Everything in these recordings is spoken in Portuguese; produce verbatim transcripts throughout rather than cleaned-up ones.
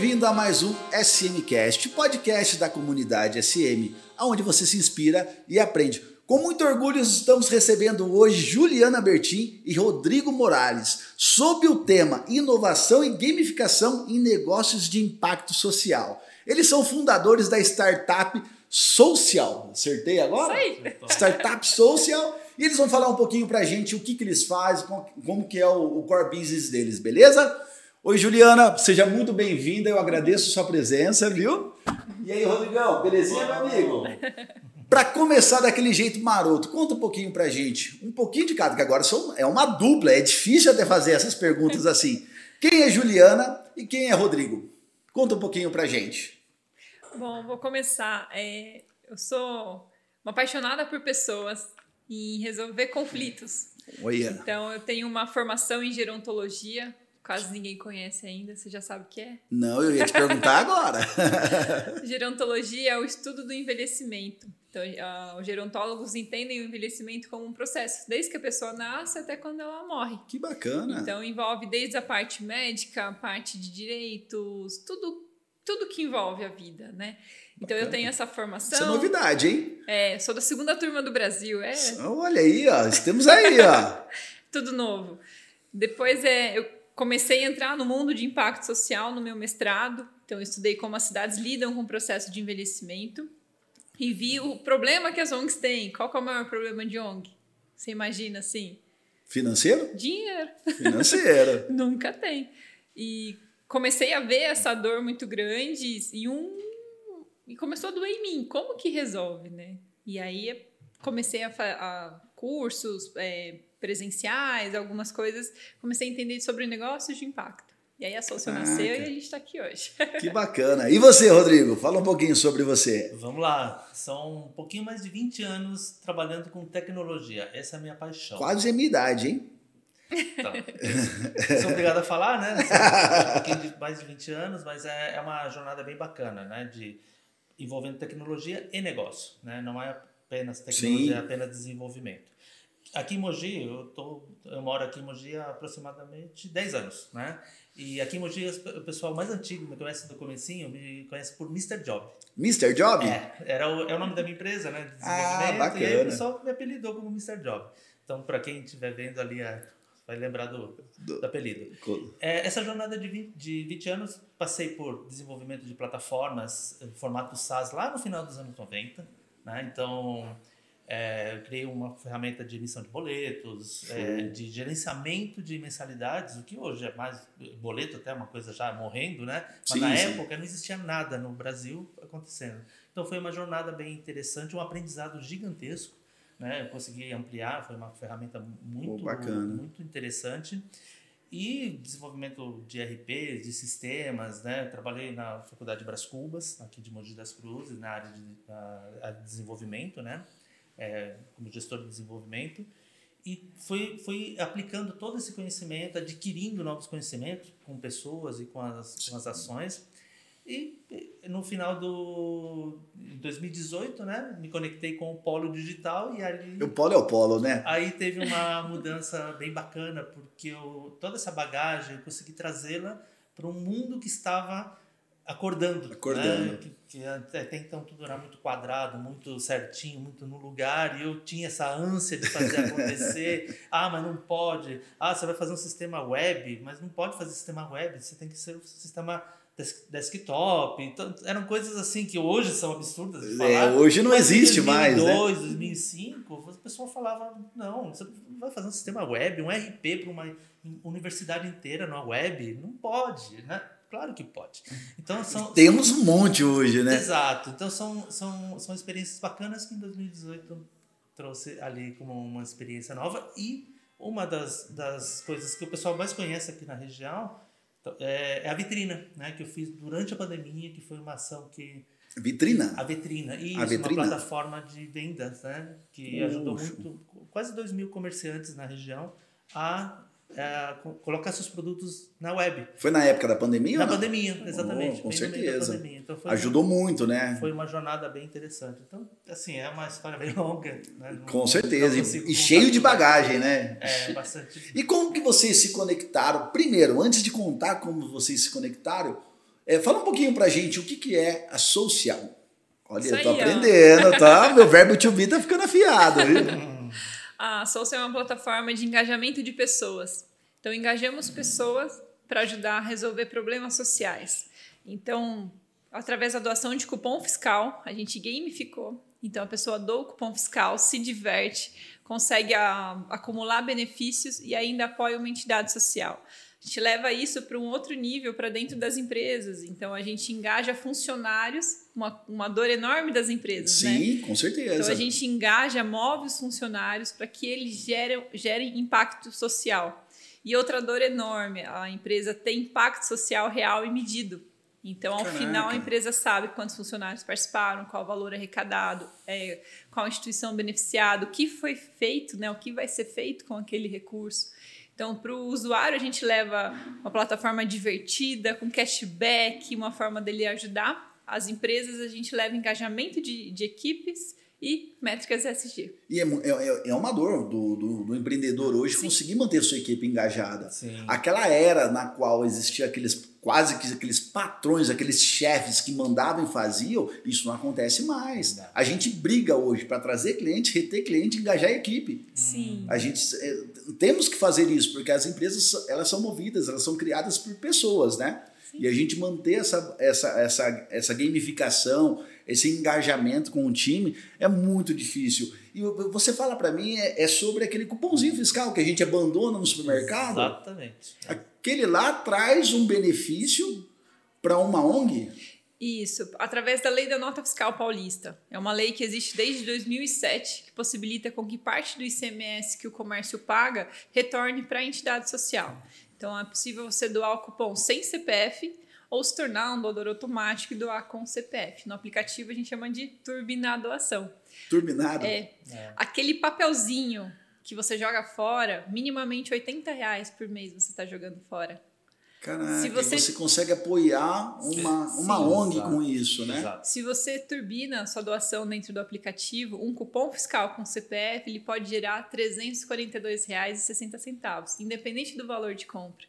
bem-vindo a mais um SMCast, podcast da comunidade S M, onde você se inspira e aprende. Com muito orgulho, estamos recebendo hoje Juliana Bertin e Rodrigo Morales, sob o tema Inovação e Gamificação em Negócios de Impacto Social. Eles são fundadores da startup Soulcial, acertei agora? Isso aí. Startup Soulcial. E eles vão falar um pouquinho pra gente o que, que eles fazem, como que é o core business deles, beleza? Oi, Juliana, seja muito bem-vinda, eu agradeço a sua presença, viu? E aí, Rodrigão, belezinha, meu amigo? Pra começar daquele jeito maroto, conta um pouquinho pra gente, um pouquinho de cada, que agora são, é uma dupla, é difícil até fazer essas perguntas assim. Quem é Juliana e quem é Rodrigo? Conta um pouquinho pra gente. Bom, vou começar. É, eu sou uma apaixonada por pessoas, em resolver conflitos. Oh, yeah. Então, eu tenho uma formação em gerontologia, quase ninguém conhece ainda, você já sabe o que é? Não, eu ia te perguntar agora. Gerontologia é o estudo do envelhecimento. Então, uh, os gerontólogos entendem o envelhecimento como um processo, desde que a pessoa nasce até quando ela morre. Que bacana! Então, envolve desde a parte médica, a parte de direitos, tudo tudo que envolve a vida, né? Então, bacana. Eu tenho essa formação. Isso é novidade, hein? É, sou da segunda turma do Brasil, é. Olha aí, ó, estamos aí, ó. Tudo novo. Depois, é, eu comecei a entrar no mundo de impacto social no meu mestrado. Então, eu estudei como as cidades lidam com o processo de envelhecimento e vi o problema que as O N Gs têm. Qual que é o maior problema de O N G? Você imagina, assim? Financeiro? Dinheiro. Financeiro. Nunca tem. E comecei a ver essa dor muito grande e, um, e começou a doer em mim. Como que resolve, né? E aí comecei a, a cursos é, presenciais, algumas coisas. Comecei a entender sobre negócios de impacto. E aí a Soulcial nasceu e a gente está aqui hoje. Que bacana. E você, Rodrigo? Fala um pouquinho sobre você. Vamos lá. São um pouquinho mais de vinte anos trabalhando com tecnologia. Essa é a minha paixão. Quase a minha idade, hein? Então, sou obrigado a falar, né? Um pouquinho de mais de vinte anos, mas é uma jornada bem bacana, né? De, envolvendo tecnologia e negócio, né? Não é apenas tecnologia, é apenas desenvolvimento. Aqui em Mogi, eu, tô, eu moro aqui em Mogi há aproximadamente dez anos, né? E aqui em Mogi, o pessoal mais antigo me conhece do comecinho, me conhece por mister Job. mister Job? É, era o, é o nome da minha empresa, né? De desenvolvimento. Ah, bacana. E aí o pessoal me apelidou como mister Job. Então, para quem estiver vendo ali a... vai lembrar do, do apelido. Cool. É, essa jornada de vinte, de vinte anos, passei por desenvolvimento de plataformas, formato SaaS, lá no final dos anos noventa. Né? Então, é, eu criei uma ferramenta de emissão de boletos, é, de gerenciamento de mensalidades, o que hoje é mais... boleto até é uma coisa já morrendo, né? Mas sim, na sim. época não existia nada no Brasil acontecendo. Então, foi uma jornada bem interessante, um aprendizado gigantesco. Né, eu consegui ampliar, foi uma ferramenta muito, oh, muito interessante. E desenvolvimento de E R P, de sistemas, né? Trabalhei na Faculdade Brascubas, aqui de Mogi das Cruzes, na área de, na, de desenvolvimento, né? É, como gestor de desenvolvimento. E fui, fui aplicando todo esse conhecimento, adquirindo novos conhecimentos com pessoas e com as, com as ações. E no final do dois mil e dezoito, né, me conectei com o Polo Digital e ali... O Polo é o Polo, né? Aí teve uma mudança bem bacana, porque eu, toda essa bagagem eu consegui trazê-la para um mundo que estava acordando. Acordando. Né? Que, que até então tudo era muito quadrado, muito certinho, muito no lugar, e eu tinha essa ânsia de fazer acontecer. Ah, mas não pode. Ah, você vai fazer um sistema web, mas não pode fazer sistema web, você tem que ser um sistema... desktop, então, eram coisas assim que hoje são absurdas de falar. É, hoje não existe mais, né? Em dois mil e dois, dois mil e cinco, a pessoa falava, não, você vai fazer um sistema web, um R P para uma universidade inteira na web? Não pode, né? Claro que pode. Então, são, temos um monte hoje, né? Exato. Então, são, são, são experiências bacanas que em dois mil e dezoito trouxe ali como uma experiência nova. E uma das, das coisas que o pessoal mais conhece aqui na região é a vitrina, né, que eu fiz durante a pandemia, que foi uma ação que... Vitrina? A vitrina, isso, a vitrina. Uma plataforma de vendas, né, que ajudou Uxo. muito, quase dois mil comerciantes na região a, a colocar seus produtos na web. Foi na época da pandemia? Na pandemia, exatamente. Oh, com certeza. Então foi, ajudou muito, né? Foi uma jornada bem interessante. Então, assim, é uma história bem longa. Né? Com não, certeza, não e cheio de bagagem, né? É, bastante. E como que vocês se conectaram? Primeiro, antes de contar como vocês se conectaram, É, fala um pouquinho pra gente o que, que é a Soulcial. Olha, isso eu tô aí, aprendendo, ó. Tá? Meu verbo to be tá ficando afiado, viu? A Soulcial é uma plataforma de engajamento de pessoas. Então, engajamos pessoas para ajudar a resolver problemas sociais. Então, através da doação de cupom fiscal, a gente gamificou. Então, a pessoa doa o cupom fiscal, se diverte, consegue a, acumular benefícios e ainda apoia uma entidade social. A gente leva isso para um outro nível, para dentro das empresas. Então, a gente engaja funcionários, uma, uma dor enorme das empresas, Sim, né? Sim, com certeza. Então, a gente engaja, move os funcionários para que eles gerem, gerem impacto social. E outra dor enorme, a empresa tem impacto social real e medido. Então, ao Caraca. final, a empresa sabe quantos funcionários participaram, qual o valor arrecadado, é, qual a instituição beneficiada, o que foi feito, né, o que vai ser feito com aquele recurso. Então, para o usuário, a gente leva uma plataforma divertida, com cashback, uma forma dele ajudar. As empresas, a gente leva engajamento de, de equipes e métricas E S G. E é, é, é uma dor do, do, do empreendedor hoje Sim. conseguir manter a sua equipe engajada. Sim. Aquela era na qual existia aqueles... quase que aqueles patrões, aqueles chefes que mandavam e faziam, isso não acontece mais. A gente briga hoje para trazer cliente, reter cliente, engajar a equipe. Sim. A gente é, temos que fazer isso, porque as empresas, elas são movidas, elas são criadas por pessoas, né? Sim. E a gente manter essa, essa, essa, essa gamificação, esse engajamento com o time é muito difícil. E você fala para mim é, é sobre aquele cupomzinho fiscal que a gente abandona no supermercado. Exatamente. Aquele lá traz um benefício para uma O N G? Isso, através da Lei da Nota Fiscal Paulista. É uma lei que existe desde dois mil e sete, que possibilita com que parte do I C M S que o comércio paga retorne para a entidade social. Então, é possível você doar o cupom sem C P F ou se tornar um doador automático e doar com C P F. No aplicativo, a gente chama de turbinar a doação. Turbinado? É. é. Aquele papelzinho que você joga fora, minimamente oitenta reais por mês você está jogando fora. Caraca, se você... você consegue apoiar uma, uma O N G exato. Com isso, né? Exato. Se você turbina a sua doação dentro do aplicativo, um cupom fiscal com C P F ele pode gerar trezentos e quarenta e dois reais e sessenta centavos, independente do valor de compra.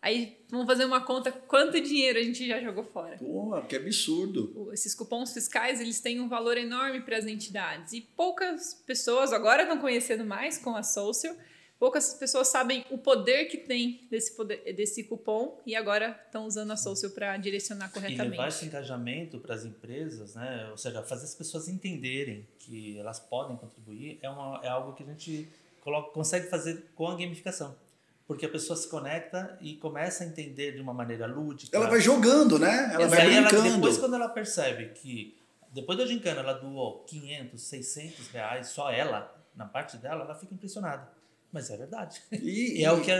Aí vamos fazer uma conta quanto dinheiro a gente já jogou fora. Pô, que absurdo. Esses cupons fiscais, eles têm um valor enorme para as entidades. E poucas pessoas, agora estão conhecendo mais com a Soulcial, poucas pessoas sabem o poder que tem desse, poder, desse cupom e agora estão usando a Soulcial para direcionar corretamente. E levar esse engajamento para as empresas, né? Ou seja, fazer as pessoas entenderem que elas podem contribuir é, uma, é algo que a gente coloca, consegue fazer com a gamificação. Porque a pessoa se conecta e começa a entender de uma maneira lúdica. Ela vai jogando, né? Ela e vai brincando. Ela, depois, quando ela percebe que, depois da gincana, ela doou quinhentos, seiscentos reais, só ela, na parte dela, ela fica impressionada. Mas é verdade. E, e é o que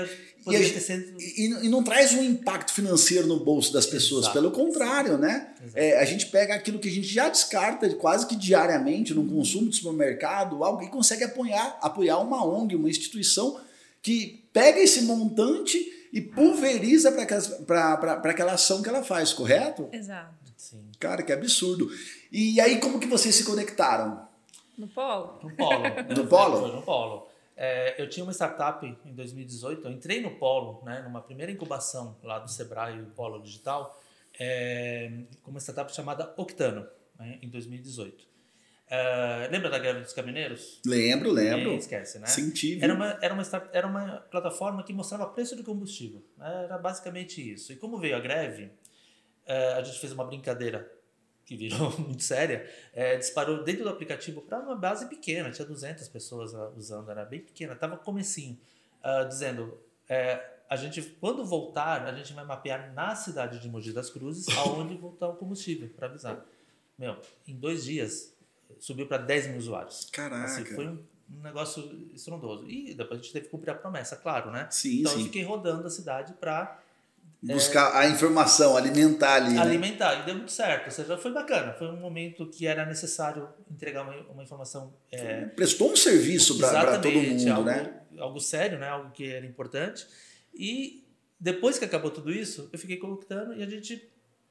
poderia ter sido... E, e não traz um impacto financeiro no bolso das pessoas. Exato. Pelo contrário, né? É, a gente pega aquilo que a gente já descarta quase que diariamente no consumo de supermercado, algo, e consegue apoiar, apoiar uma O N G, uma instituição que pega esse montante e pulveriza para aquela ação que ela faz, correto? Exato. Sim. Cara, que absurdo. E aí, como que vocês se conectaram? No Polo. No Polo. Do Polo? Foi no Polo. É, eu tinha uma startup em dois mil e dezoito, eu entrei no Polo, né, numa primeira incubação lá do Sebrae, o Polo Digital, é, com uma startup chamada Octano, né, em dois mil e dezoito. Uh, lembra da greve dos caminhoneiros? Lembro, lembro. Não esquece, né? Senti. Era uma, era, uma, era uma plataforma que mostrava preço de combustível. Era basicamente isso. E como veio a greve, uh, a gente fez uma brincadeira que virou muito séria. Uh, disparou dentro do aplicativo para uma base pequena. Tinha duzentas pessoas usando, era bem pequena. Tava comecinho, uh, dizendo... Uh, a gente, quando voltar, a gente vai mapear na cidade de Mogi das Cruzes aonde voltar o combustível, para avisar. Meu, em dois dias... subiu para dez mil usuários. Caraca. Assim, foi um negócio estrondoso. E depois a gente teve que cumprir a promessa, claro, né? Sim, então sim. Eu fiquei rodando a cidade para... Buscar é, a informação, alimentar ali. Alimentar, né? E deu muito certo. Ou seja, foi bacana. Foi um momento que era necessário entregar uma, uma informação... É, prestou um serviço para todo mundo, algo, né? Algo sério, né? Algo que era importante. E depois que acabou tudo isso, eu fiquei colocando e a gente...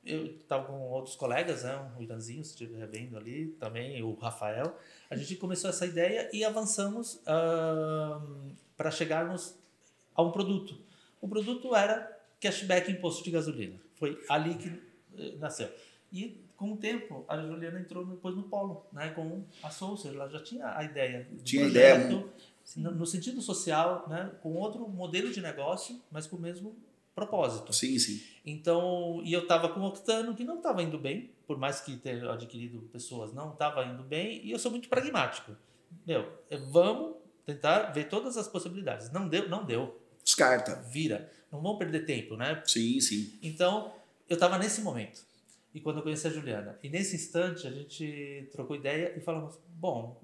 Eu estava com outros colegas, né? O Iranzinho, se estiver vendo ali, também, o Rafael. A gente começou essa ideia e avançamos uh, para chegarmos a um produto. O produto era cashback imposto de gasolina. Foi ali que nasceu. E com o tempo, a Juliana entrou depois no Polo, né, com a Soulcial, ela já tinha a ideia. Tinha ideia, né? No, no sentido social, né, com outro modelo de negócio, mas com o mesmo propósito. Sim, sim. Então, e eu estava com o Octano, que não estava indo bem, por mais que tenha adquirido pessoas, não estava indo bem, e eu sou muito pragmático. Meu, vamos tentar ver todas as possibilidades. Não deu, não deu. Descarta. Vira. Não vão perder tempo, né? Sim, sim. Então, eu estava nesse momento. E quando eu conheci a Juliana. E nesse instante, a gente trocou ideia e falamos, bom,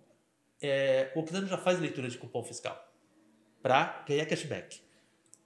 é, o Octano já faz leitura de cupom fiscal para ganhar cashback.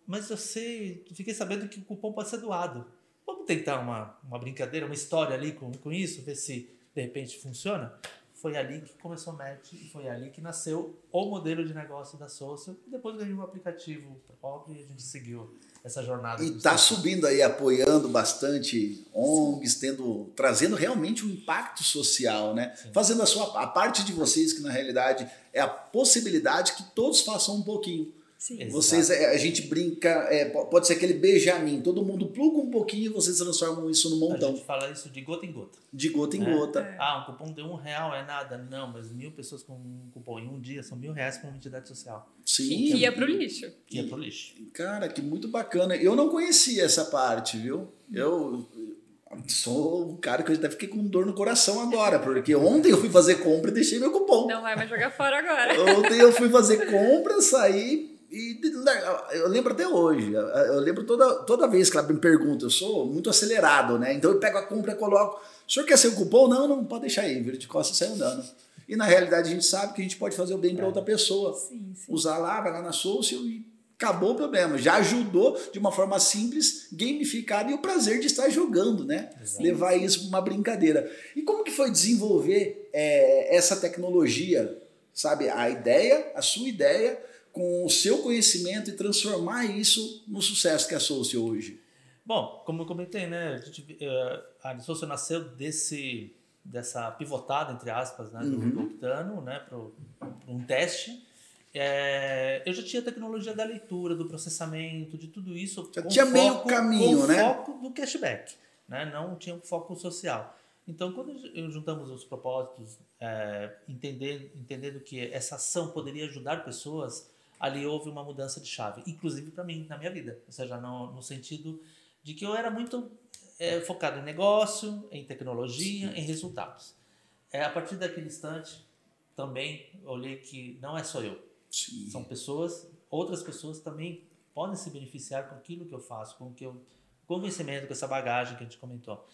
Mas eu sei, fiquei sabendo que o cupom pode ser doado. Vamos tentar uma, uma brincadeira, uma história ali com, com isso, ver se de repente funciona? Foi ali que começou o match e foi ali que nasceu o modelo de negócio da Soulcial. Depois ganhou um aplicativo próprio e a gente seguiu essa jornada. E está subindo aí, apoiando bastante O N Gs, tendo, trazendo realmente um impacto social, né? Sim. Fazendo a, sua, a parte de vocês, que na realidade é a possibilidade que todos façam um pouquinho. Sim. Vocês, a gente brinca, é, pode ser aquele Benjamin, todo mundo pluga um pouquinho e vocês transformam isso num montão. A gente fala isso de gota em gota. De gota em né? gota. É. Ah, um cupom de um real é nada. Não, mas mil pessoas com um cupom em um dia são mil reais para uma entidade social. Sim. Que ia pro lixo. Que ia pro lixo. Cara, que muito bacana. Eu não conhecia essa parte, viu? Eu... sou um cara que eu até fiquei com dor no coração agora, porque ontem eu fui fazer compra e deixei meu cupom. Não vai mais jogar fora agora. Ontem eu fui fazer compra, saí e eu lembro até hoje. Eu lembro toda, toda vez que ela me pergunta, eu sou muito acelerado, né? Então eu pego a compra e coloco, o senhor quer ser o cupom? Não, não, pode deixar aí, vira de costas e sai andando. E na realidade a gente sabe que a gente pode fazer o bem para outra pessoa. Sim, sim. Usar lá, vai lá na Soulcial e... acabou o problema, já ajudou de uma forma simples, gamificada e o prazer de estar jogando, né? Exato. Levar isso para uma brincadeira. E como que foi desenvolver é, essa tecnologia, sabe? A ideia, a sua ideia, com o seu conhecimento e transformar isso no sucesso que é a Soulcial hoje? Bom, como eu comentei, né? A, gente, a Soulcial nasceu desse, dessa pivotada, entre aspas, né? Uhum. Do Octano, né? Para um teste. É, eu já tinha a tecnologia da leitura, do processamento, de tudo isso. Já tinha meio caminho, né? Com foco do cashback, né? Não tinha um foco social. Então, quando juntamos os propósitos, é, entender, entendendo que essa ação poderia ajudar pessoas, ali houve uma mudança de chave, inclusive para mim, na minha vida. Ou seja, no, no sentido de que eu era muito é, focado em negócio, em tecnologia, em resultados. É, a partir daquele instante, também olhei que não é só eu. Sim. São pessoas, outras pessoas também podem se beneficiar com aquilo que eu faço, com o que eu, com o conhecimento, com essa bagagem que a gente comentou.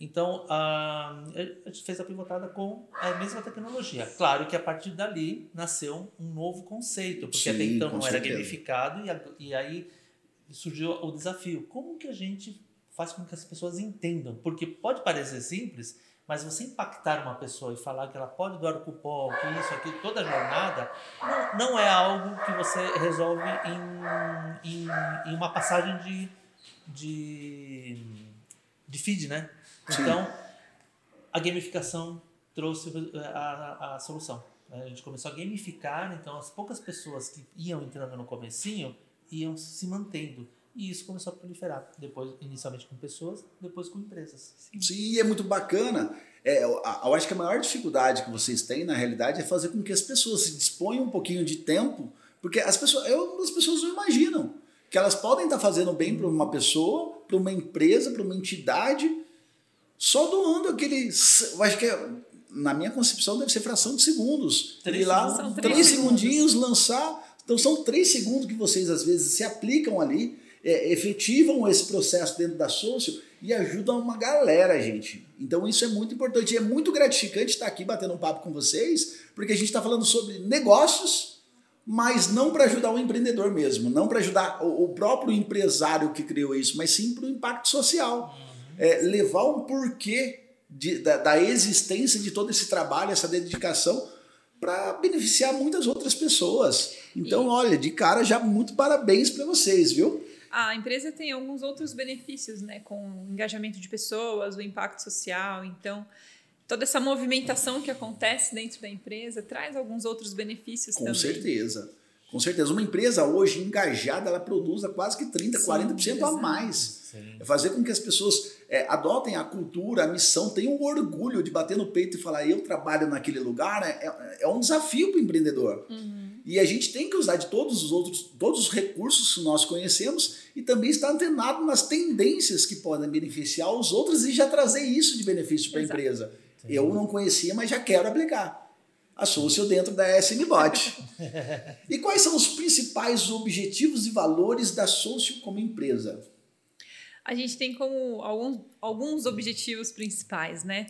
Então, a, a gente fez a pivotada com a mesma tecnologia. Claro que a partir dali nasceu um novo conceito, porque sim, até então não certeza. Era gamificado e, a, e aí surgiu o desafio. Como que a gente faz com que as pessoas entendam? Porque pode parecer simples, mas você impactar uma pessoa e falar que ela pode doar o cupom, que isso, aquilo, toda a jornada, não, não é algo que você resolve em, em, em uma passagem de, de, de feed, né? Sim. Então, a gamificação trouxe a, a, a solução. A gente começou a gamificar, então as poucas pessoas que iam entrando no comecinho iam se mantendo. E isso começou a proliferar, depois, inicialmente com pessoas, depois com empresas. Sim, Sim é muito bacana. É, eu, eu acho que a maior dificuldade que vocês têm, na realidade, é fazer com que as pessoas se disponham um pouquinho de tempo, porque as pessoas, eu, as pessoas não imaginam que elas podem estar fazendo bem para uma pessoa, para uma empresa, para uma entidade, só doando aquele... Eu acho que é, na minha concepção deve ser fração de segundos. Três, ir lá, três, três segundinhos, segundos. Lançar. Então são três segundos que vocês, às vezes, se aplicam ali, É, efetivam esse processo dentro da Soulcial e ajudam uma galera, gente. Então isso é muito importante e é muito gratificante estar aqui batendo um papo com vocês, porque a gente está falando sobre negócios, mas não para ajudar o empreendedor mesmo, não para ajudar o, o próprio empresário que criou isso, mas sim para o impacto social. É, levar um porquê de, da, da existência de todo esse trabalho, essa dedicação, para beneficiar muitas outras pessoas. Então, olha, de cara já muito parabéns para vocês, viu? A empresa tem alguns outros benefícios, né? Com o engajamento de pessoas, o impacto social. Então, toda essa movimentação que acontece dentro da empresa traz alguns outros benefícios com também. Com certeza. Com certeza. Uma empresa hoje engajada, ela produz a quase que trinta por cento, quarenta por cento a mais. Sim. É fazer com que as pessoas é, adotem a cultura, a missão, tenham o orgulho de bater no peito e falar, eu trabalho naquele lugar, é, é um desafio para o empreendedor. Uhum. E a gente tem que usar de todos os outros, todos os recursos que nós conhecemos e também estar antenado nas tendências que podem beneficiar os outros e já trazer isso de benefício para a empresa. Sim. Eu não conhecia, mas já quero aplicar. Associo dentro da SMBot. E quais são os principais objetivos e valores da Soulcial como empresa? A gente tem como alguns, alguns objetivos principais, né?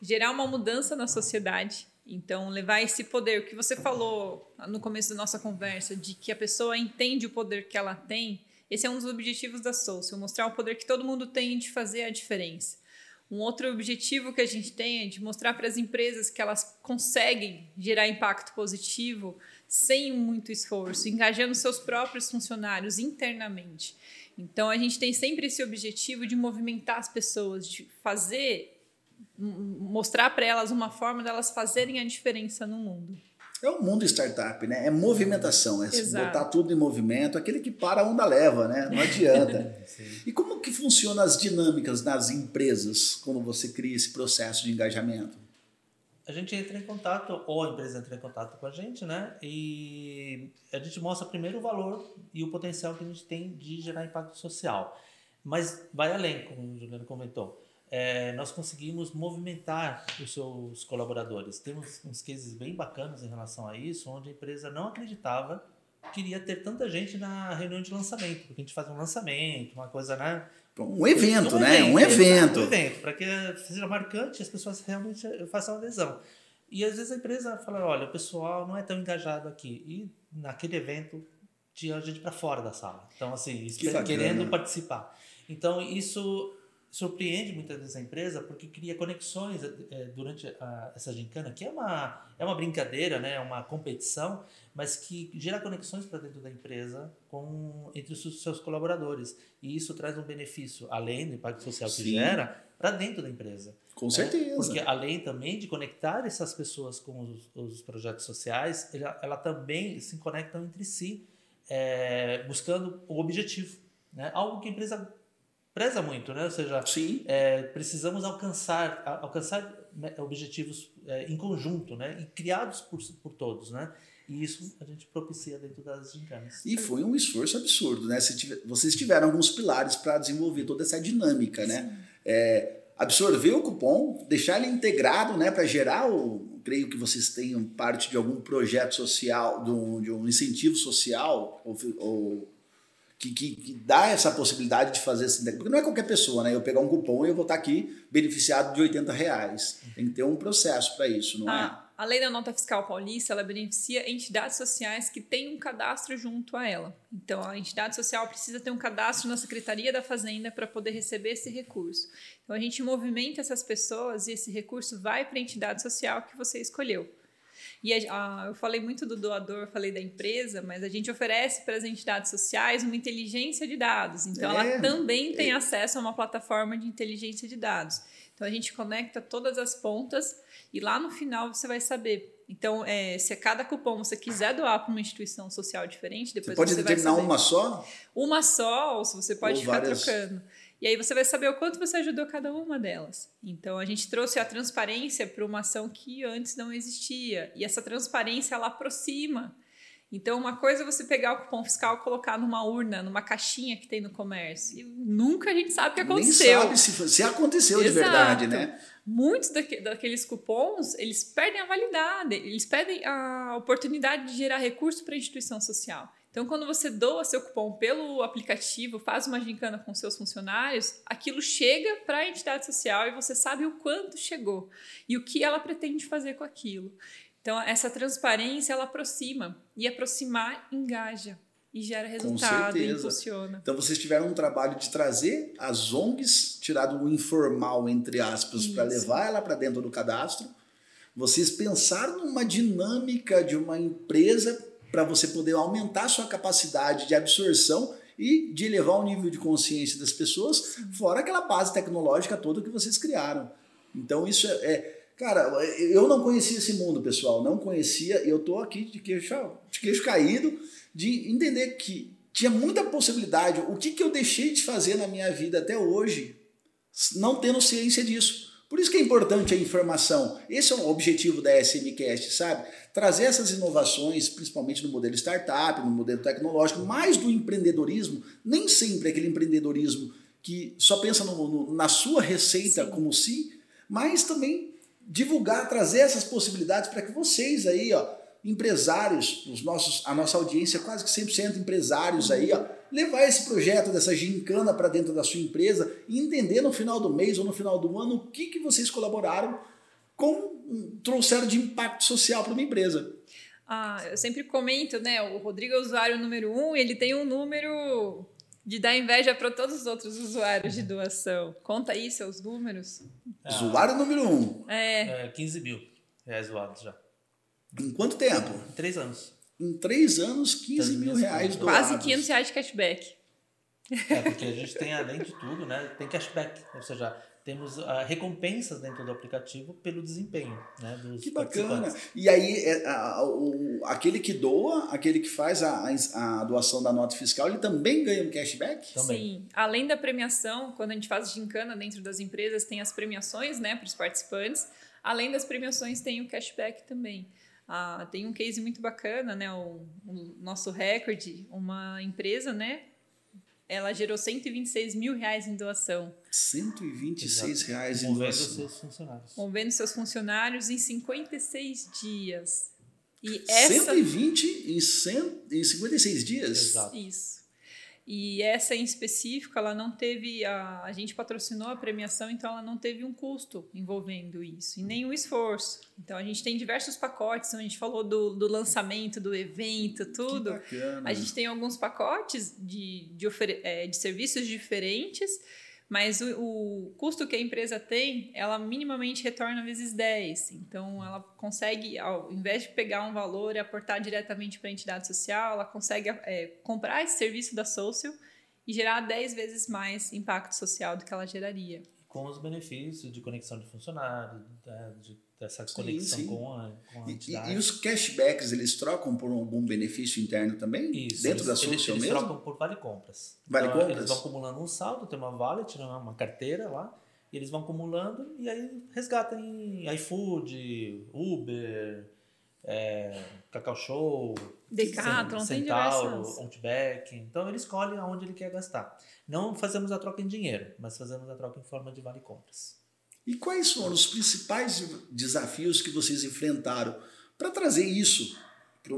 Gerar uma mudança na sociedade. Então, levar esse poder. O que você falou no começo da nossa conversa, de que a pessoa entende o poder que ela tem, esse é um dos objetivos da Soulcial, mostrar o poder que todo mundo tem de fazer a diferença. Um outro objetivo que a gente tem é de mostrar para as empresas que elas conseguem gerar impacto positivo sem muito esforço, engajando seus próprios funcionários internamente. Então, a gente tem sempre esse objetivo de movimentar as pessoas, de fazer, mostrar para elas uma forma delas fazerem a diferença no mundo. É o mundo startup, né? É movimentação, é botar tudo em movimento. Aquele que para a onda leva, né? Não adianta. E como que funcionam as dinâmicas nas empresas quando você cria esse processo de engajamento? A gente entra em contato, ou a empresa entra em contato com a gente, né? E a gente mostra primeiro o valor e o potencial que a gente tem de gerar impacto social. Mas vai além, como o Juliano comentou. É, nós conseguimos movimentar os seus colaboradores. Temos uns cases bem bacanas em relação a isso, onde a empresa não acreditava que iria ter tanta gente na reunião de lançamento, porque a gente faz um lançamento, uma coisa, né? Um evento, um né? Evento, um evento. Um evento, para que seja marcante e as pessoas realmente façam adesão. E às vezes a empresa fala, olha, o pessoal não é tão engajado aqui. E naquele evento tinha gente para fora da sala. Então, assim, que querendo participar. Então, isso surpreende muitas vezes a empresa porque cria conexões é, durante a, essa gincana, que é uma, é uma brincadeira, né? Uma competição, mas que gera conexões para dentro da empresa com, entre os seus colaboradores. E isso traz um benefício, além do impacto social que Sim. gera, para dentro da empresa. Com né? certeza. Porque além também de conectar essas pessoas com os, os projetos sociais, ela, ela também se conecta entre si, é, buscando o objetivo. Né? Algo que a empresa preza muito, né? Ou seja, é, precisamos alcançar, alcançar objetivos é, em conjunto, né? E criados por, por todos, né? E isso a gente propicia dentro das gincanas. E foi um esforço absurdo, né? Se tiver, vocês tiveram alguns pilares para desenvolver toda essa dinâmica, Sim. né? É, absorver o cupom, deixar ele integrado, né? Para gerar, o, creio que vocês tenham parte de algum projeto social, de um, de um incentivo social ou, ou Que, que, que dá essa possibilidade de fazer esse... Porque não é qualquer pessoa, né? Eu pegar um cupom e eu vou estar aqui beneficiado de oitenta reais. Tem que ter um processo para isso, não ah, é? A Lei da Nota Fiscal Paulista, ela beneficia entidades sociais que têm um cadastro junto a ela. Então, a entidade social precisa ter um cadastro na Secretaria da Fazenda para poder receber esse recurso. Então, a gente movimenta essas pessoas e esse recurso vai para a entidade social que você escolheu. E a, eu falei muito do doador, falei da empresa, mas a gente oferece para as entidades sociais uma inteligência de dados. Então, é, ela também tem é. acesso a uma plataforma de inteligência de dados. Então, a gente conecta todas as pontas e lá no final você vai saber. Então, é, se a cada cupom você quiser doar para uma instituição social diferente, depois você, pode você vai saber. Pode determinar uma só? Uma só, ou você pode ou ficar várias... trocando. E aí você vai saber o quanto você ajudou cada uma delas. Então, a gente trouxe a transparência para uma ação que antes não existia. E essa transparência, ela aproxima. Então, uma coisa é você pegar o cupom fiscal e colocar numa urna, numa caixinha que tem no comércio. E nunca a gente sabe o que aconteceu. Nem sabe se, se aconteceu Exato. De verdade, né? Muitos daque, daqueles cupons, eles perdem a validade. Eles perdem a oportunidade de gerar recurso para a instituição social. Então, quando você doa seu cupom pelo aplicativo, faz uma gincana com seus funcionários, aquilo chega para a entidade social e você sabe o quanto chegou e o que ela pretende fazer com aquilo. Então, essa transparência, ela aproxima. E aproximar engaja e gera resultado e impulsiona. Então, vocês tiveram um trabalho de trazer as O N Gs, tirado o informal, entre aspas, para levar ela para dentro do cadastro. Vocês pensaram numa dinâmica de uma empresa para você poder aumentar a sua capacidade de absorção e de elevar o nível de consciência das pessoas, fora aquela base tecnológica toda que vocês criaram. Então, isso é, Cara, eu não conhecia esse mundo, pessoal, não conhecia, eu tô aqui de queixo, de queixo caído, de entender que tinha muita possibilidade. O que, que eu deixei de fazer na minha vida até hoje, não tendo ciência disso. Por isso que é importante a informação. Esse é o objetivo da SMCast, sabe? Trazer essas inovações, principalmente no modelo startup, no modelo tecnológico, mais do empreendedorismo, nem sempre aquele empreendedorismo que só pensa no, no, na sua receita como si, mas também divulgar, trazer essas possibilidades para que vocês aí, ó, empresários, os nossos, a nossa audiência quase que cem por cento empresários aí, ó, levar esse projeto dessa gincana para dentro da sua empresa e entender no final do mês ou no final do ano o que, que vocês colaboraram com, trouxeram de impacto social para uma empresa. Ah, eu sempre comento, né? O Rodrigo é o usuário número um e ele tem um número de dar inveja para todos os outros usuários de doação. Conta aí seus números. Ah, usuário número um. É. é quinze mil reais doados já. Em quanto tempo? Em três anos. Em três anos, quinze mil reais doados. Quase quinhentos reais de cashback. É, porque a gente tem, além de tudo, né, tem cashback. Ou seja, temos uh, recompensas dentro do aplicativo pelo desempenho, né, dos que bacana. E aí, é, a, o, aquele que doa, aquele que faz a, a doação da nota fiscal, ele também ganha um cashback? Também. Sim. Além da premiação, quando a gente faz gincana dentro das empresas, tem as premiações, né, para os participantes. Além das premiações, tem o cashback também. Ah, tem um case muito bacana, né? O, o nosso recorde, uma empresa, né? Ela gerou cento e vinte e seis mil reais em doação. cento e vinte e seis reais em doação. Movendo seus funcionários. Movendo seus funcionários em cinquenta e seis dias. E essa... cento e vinte em, cem, em cinquenta e seis dias? Exato. Isso. E essa em específico, ela não teve... A, a gente patrocinou a premiação, então ela não teve um custo envolvendo isso. E nenhum esforço. Então, a gente tem diversos pacotes. A gente falou do, do lançamento, do evento, tudo. Que bacana. A gente tem alguns pacotes de, de, ofere- é, de serviços diferentes, mas o, o custo que a empresa tem, ela minimamente retorna vezes dez. Então, ela consegue, ao invés de pegar um valor e aportar diretamente para a entidade social, ela consegue é, comprar esse serviço da Soulcial e gerar dez vezes mais impacto social do que ela geraria. Com os benefícios de conexão de funcionário, de, de, dessa conexão sim, sim. Com, a, com a entidade. E, e os cashbacks, eles trocam por algum benefício interno também? Isso, dentro eles, da Soulcial eles, eles mesmo? Eles trocam por vale compras. Vale então, compras? Eles vão acumulando um saldo, tem uma wallet, uma carteira lá, e eles vão acumulando e aí resgatam em iFood, Uber, é, Cacau Show, Decathlon, Centauro, Outback. Então ele escolhe aonde ele quer gastar. Não fazemos a troca em dinheiro, mas fazemos a troca em forma de vale compras. E quais foram os principais desafios que vocês enfrentaram para trazer isso para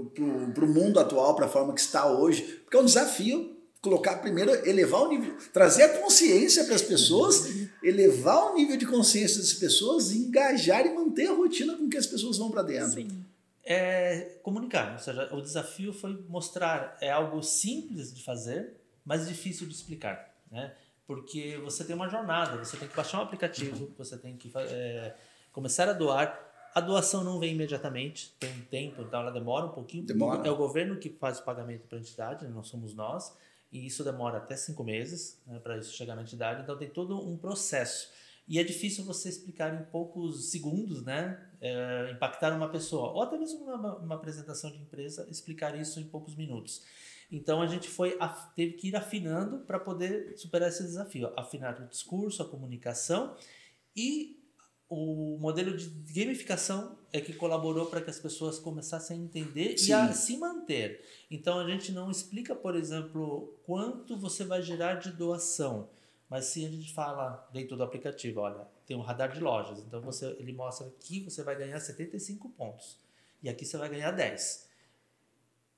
o mundo atual, para a forma que está hoje? Porque é um desafio colocar primeiro, elevar o nível, trazer a consciência para as pessoas, elevar o nível de consciência das pessoas, engajar e manter a rotina com que as pessoas vão para dentro. Sim. É comunicar, ou seja, o desafio foi mostrar, é algo simples de fazer, mas difícil de explicar, né? Porque você tem uma jornada, você tem que baixar um aplicativo, você tem que é, começar a doar, a doação não vem imediatamente, tem um tempo, então ela demora um pouquinho, demora. É o governo que faz o pagamento para a entidade, não somos nós, e isso demora até cinco meses, né, para isso chegar na entidade, então tem todo um processo. E é difícil você explicar em poucos segundos, né? É, impactar uma pessoa. Ou até mesmo uma, uma apresentação de empresa, explicar isso em poucos minutos. Então, a gente foi, teve que ir afinando para poder superar esse desafio. Afinar o discurso, a comunicação e o modelo de gamificação é que colaborou para que as pessoas começassem a entender Sim. e a se manter. Então, a gente não explica, por exemplo, quanto você vai gerar de doação. Mas se a gente fala dentro do aplicativo, olha, tem um radar de lojas, então você, ele mostra que você vai ganhar setenta e cinco pontos e aqui você vai ganhar dez.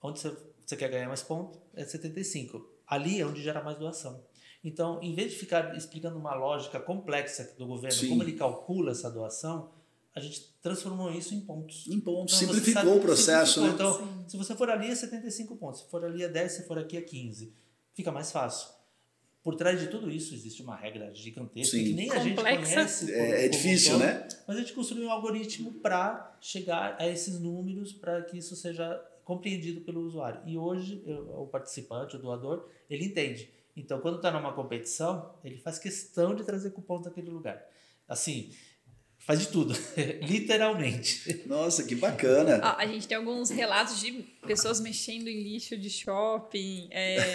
Onde você, você quer ganhar mais pontos? É setenta e cinco. Ali é onde gera mais doação. Então, em vez de ficar explicando uma lógica complexa do governo, Sim. como ele calcula essa doação, a gente transformou isso em pontos. Em pontos. Então, simplificou sabe, o processo. Né? Então, Sim. se você for ali é setenta e cinco pontos, se for ali é dez, se for aqui é quinze. Fica mais fácil. Por trás de tudo isso existe uma regra gigantesca Sim. que nem Complexa. A gente conhece. Como, é, é difícil, como, né? Mas a gente construiu um algoritmo para chegar a esses números para que isso seja compreendido pelo usuário. E hoje o participante, o doador, ele entende. Então, quando está numa competição, ele faz questão de trazer cupom daquele lugar. Assim, Faz de tudo, literalmente. Nossa, que bacana. Ó, a gente tem alguns relatos de pessoas mexendo em lixo de shopping, é,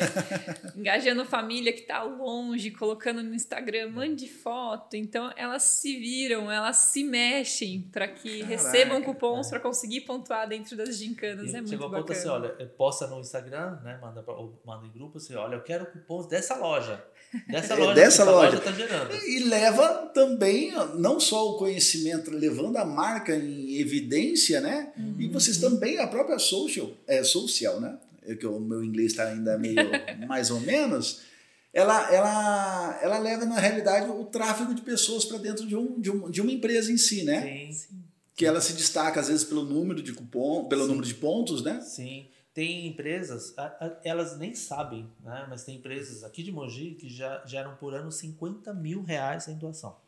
engajando família que está longe, colocando no Instagram, mande foto. Então, elas se viram, elas se mexem para que Caraca, recebam cupons para conseguir pontuar dentro das gincanas. É muito bacana. Conta, você olha, posta no Instagram, né, manda, pra, ou manda em grupo, você olha, eu quero cupons dessa loja. Dessa loja, dessa loja. Loja tá gerando. E leva também, não só o conhecimento, Conhecimento, levando a marca em evidência, né? Uhum. E vocês também, a própria Soulcial, é, Soulcial, né? É que o meu inglês está ainda meio mais ou menos. Ela, ela, ela leva, na realidade, o tráfego de pessoas para dentro de, um, de, um, de uma empresa em si, né? Sim. Que ela se destaca, às vezes, pelo número de cupom, pelo Sim. número de pontos, né? Sim. Tem empresas, elas nem sabem, né? Mas tem empresas aqui de Mogi que já geram por ano cinquenta mil reais em doação.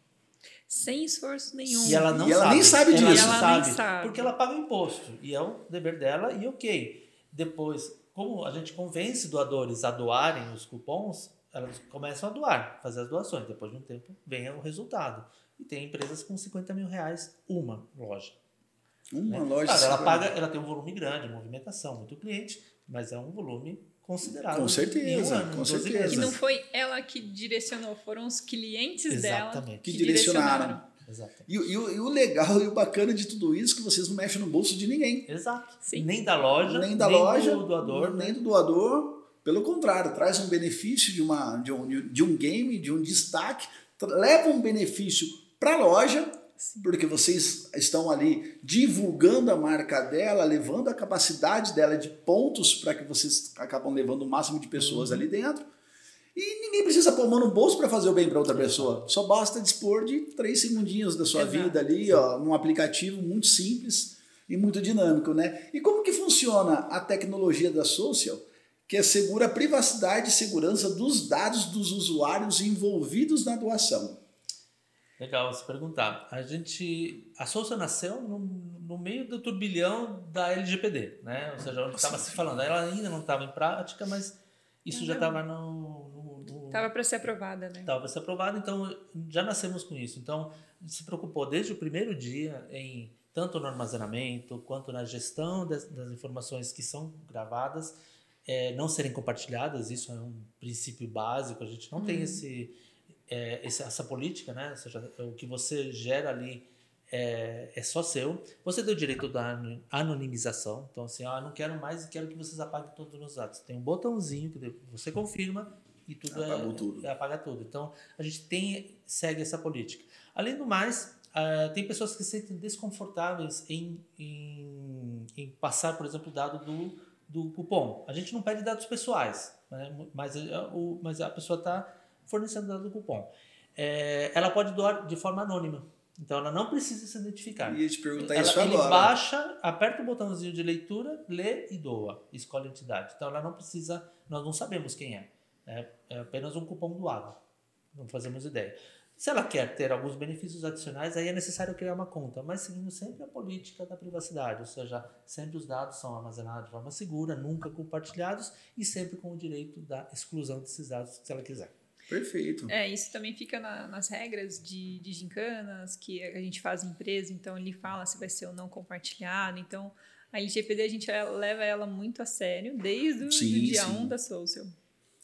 Sem esforço nenhum. E ela, não e ela sabe. nem sabe disso. Ela, ela sabe, nem sabe. Porque ela paga o imposto. E é um dever dela e ok. Depois, como a gente convence doadores a doarem os cupons, elas começam a doar, fazer as doações. Depois de um tempo, vem o resultado. E tem empresas com cinquenta mil reais, uma loja. Uma né? loja. Claro, ela, paga, ela tem um volume grande, movimentação, muito cliente, mas é um volume... considerável. Com certeza, ano, com certeza. E não foi ela que direcionou, foram os clientes Exatamente. dela que, que direcionaram. direcionaram. E, e, e o legal e o bacana de tudo isso é que vocês não mexem no bolso de ninguém. Exato. Sim. Nem da loja, nem, da nem loja, do doador. Nem do doador. Pelo contrário, traz um benefício de, uma, de, um, de um game, de um destaque, leva um benefício para a loja, Sim. porque vocês estão ali divulgando a marca dela, levando a capacidade dela de pontos para que vocês acabam levando o máximo de pessoas uhum. ali dentro. E ninguém precisa pôr a mão no bolso para fazer o bem para outra pessoa. Só basta dispor de três segundinhos da sua Exato. vida ali, ó, num aplicativo muito simples e muito dinâmico, né? E como que funciona a tecnologia da Soulcial, que assegura a privacidade e segurança dos dados dos usuários envolvidos na doação? Legal você perguntar. A gente, a Soulcial nasceu no, no meio do turbilhão da L G P D, né? Ou seja, onde estava se falando. Ela ainda não estava em prática, mas isso não, já estava no... Estava para ser aprovada, né? Estava para ser aprovada, então já nascemos com isso. Então, a gente se preocupou desde o primeiro dia em tanto no armazenamento, quanto na gestão das, das informações que são gravadas, é, não serem compartilhadas. Isso é um princípio básico. A gente não hum. tem esse... É, essa política, né? Ou seja, o que você gera ali é, é só seu. Você tem o direito da anonimização. Então, assim, ah, não quero mais e quero que vocês apaguem todos os meus dados. Tem um botãozinho que você confirma e tudo é, tudo. é apaga tudo. Então, a gente tem, segue essa política. Além do mais, ah, tem pessoas que se sentem desconfortáveis em, em, em passar, por exemplo, o dado do, do cupom. A gente não pede dados pessoais, né? mas, o, mas a pessoa está... fornecendo dado do cupom. É, ela pode doar de forma anônima. Então, ela não precisa se identificar. Eu ia te perguntar ela, isso agora. Ele baixa, aperta o botãozinho de leitura, lê e doa. Escolhe a entidade. Então, ela não precisa... Nós não sabemos quem é. É, é apenas um cupom doado. Não fazemos ideia. Se ela quer ter alguns benefícios adicionais, aí é necessário criar uma conta, mas seguindo sempre a política da privacidade, ou seja, sempre os dados são armazenados de forma segura, nunca compartilhados e sempre com o direito da exclusão desses dados, se ela quiser. Perfeito. É, isso também fica na, nas regras de, de gincanas que a gente faz em empresa, então ele fala se vai ser ou não compartilhado. Então, a L G P D a gente leva ela muito a sério desde o sim, dia um da Soulcial.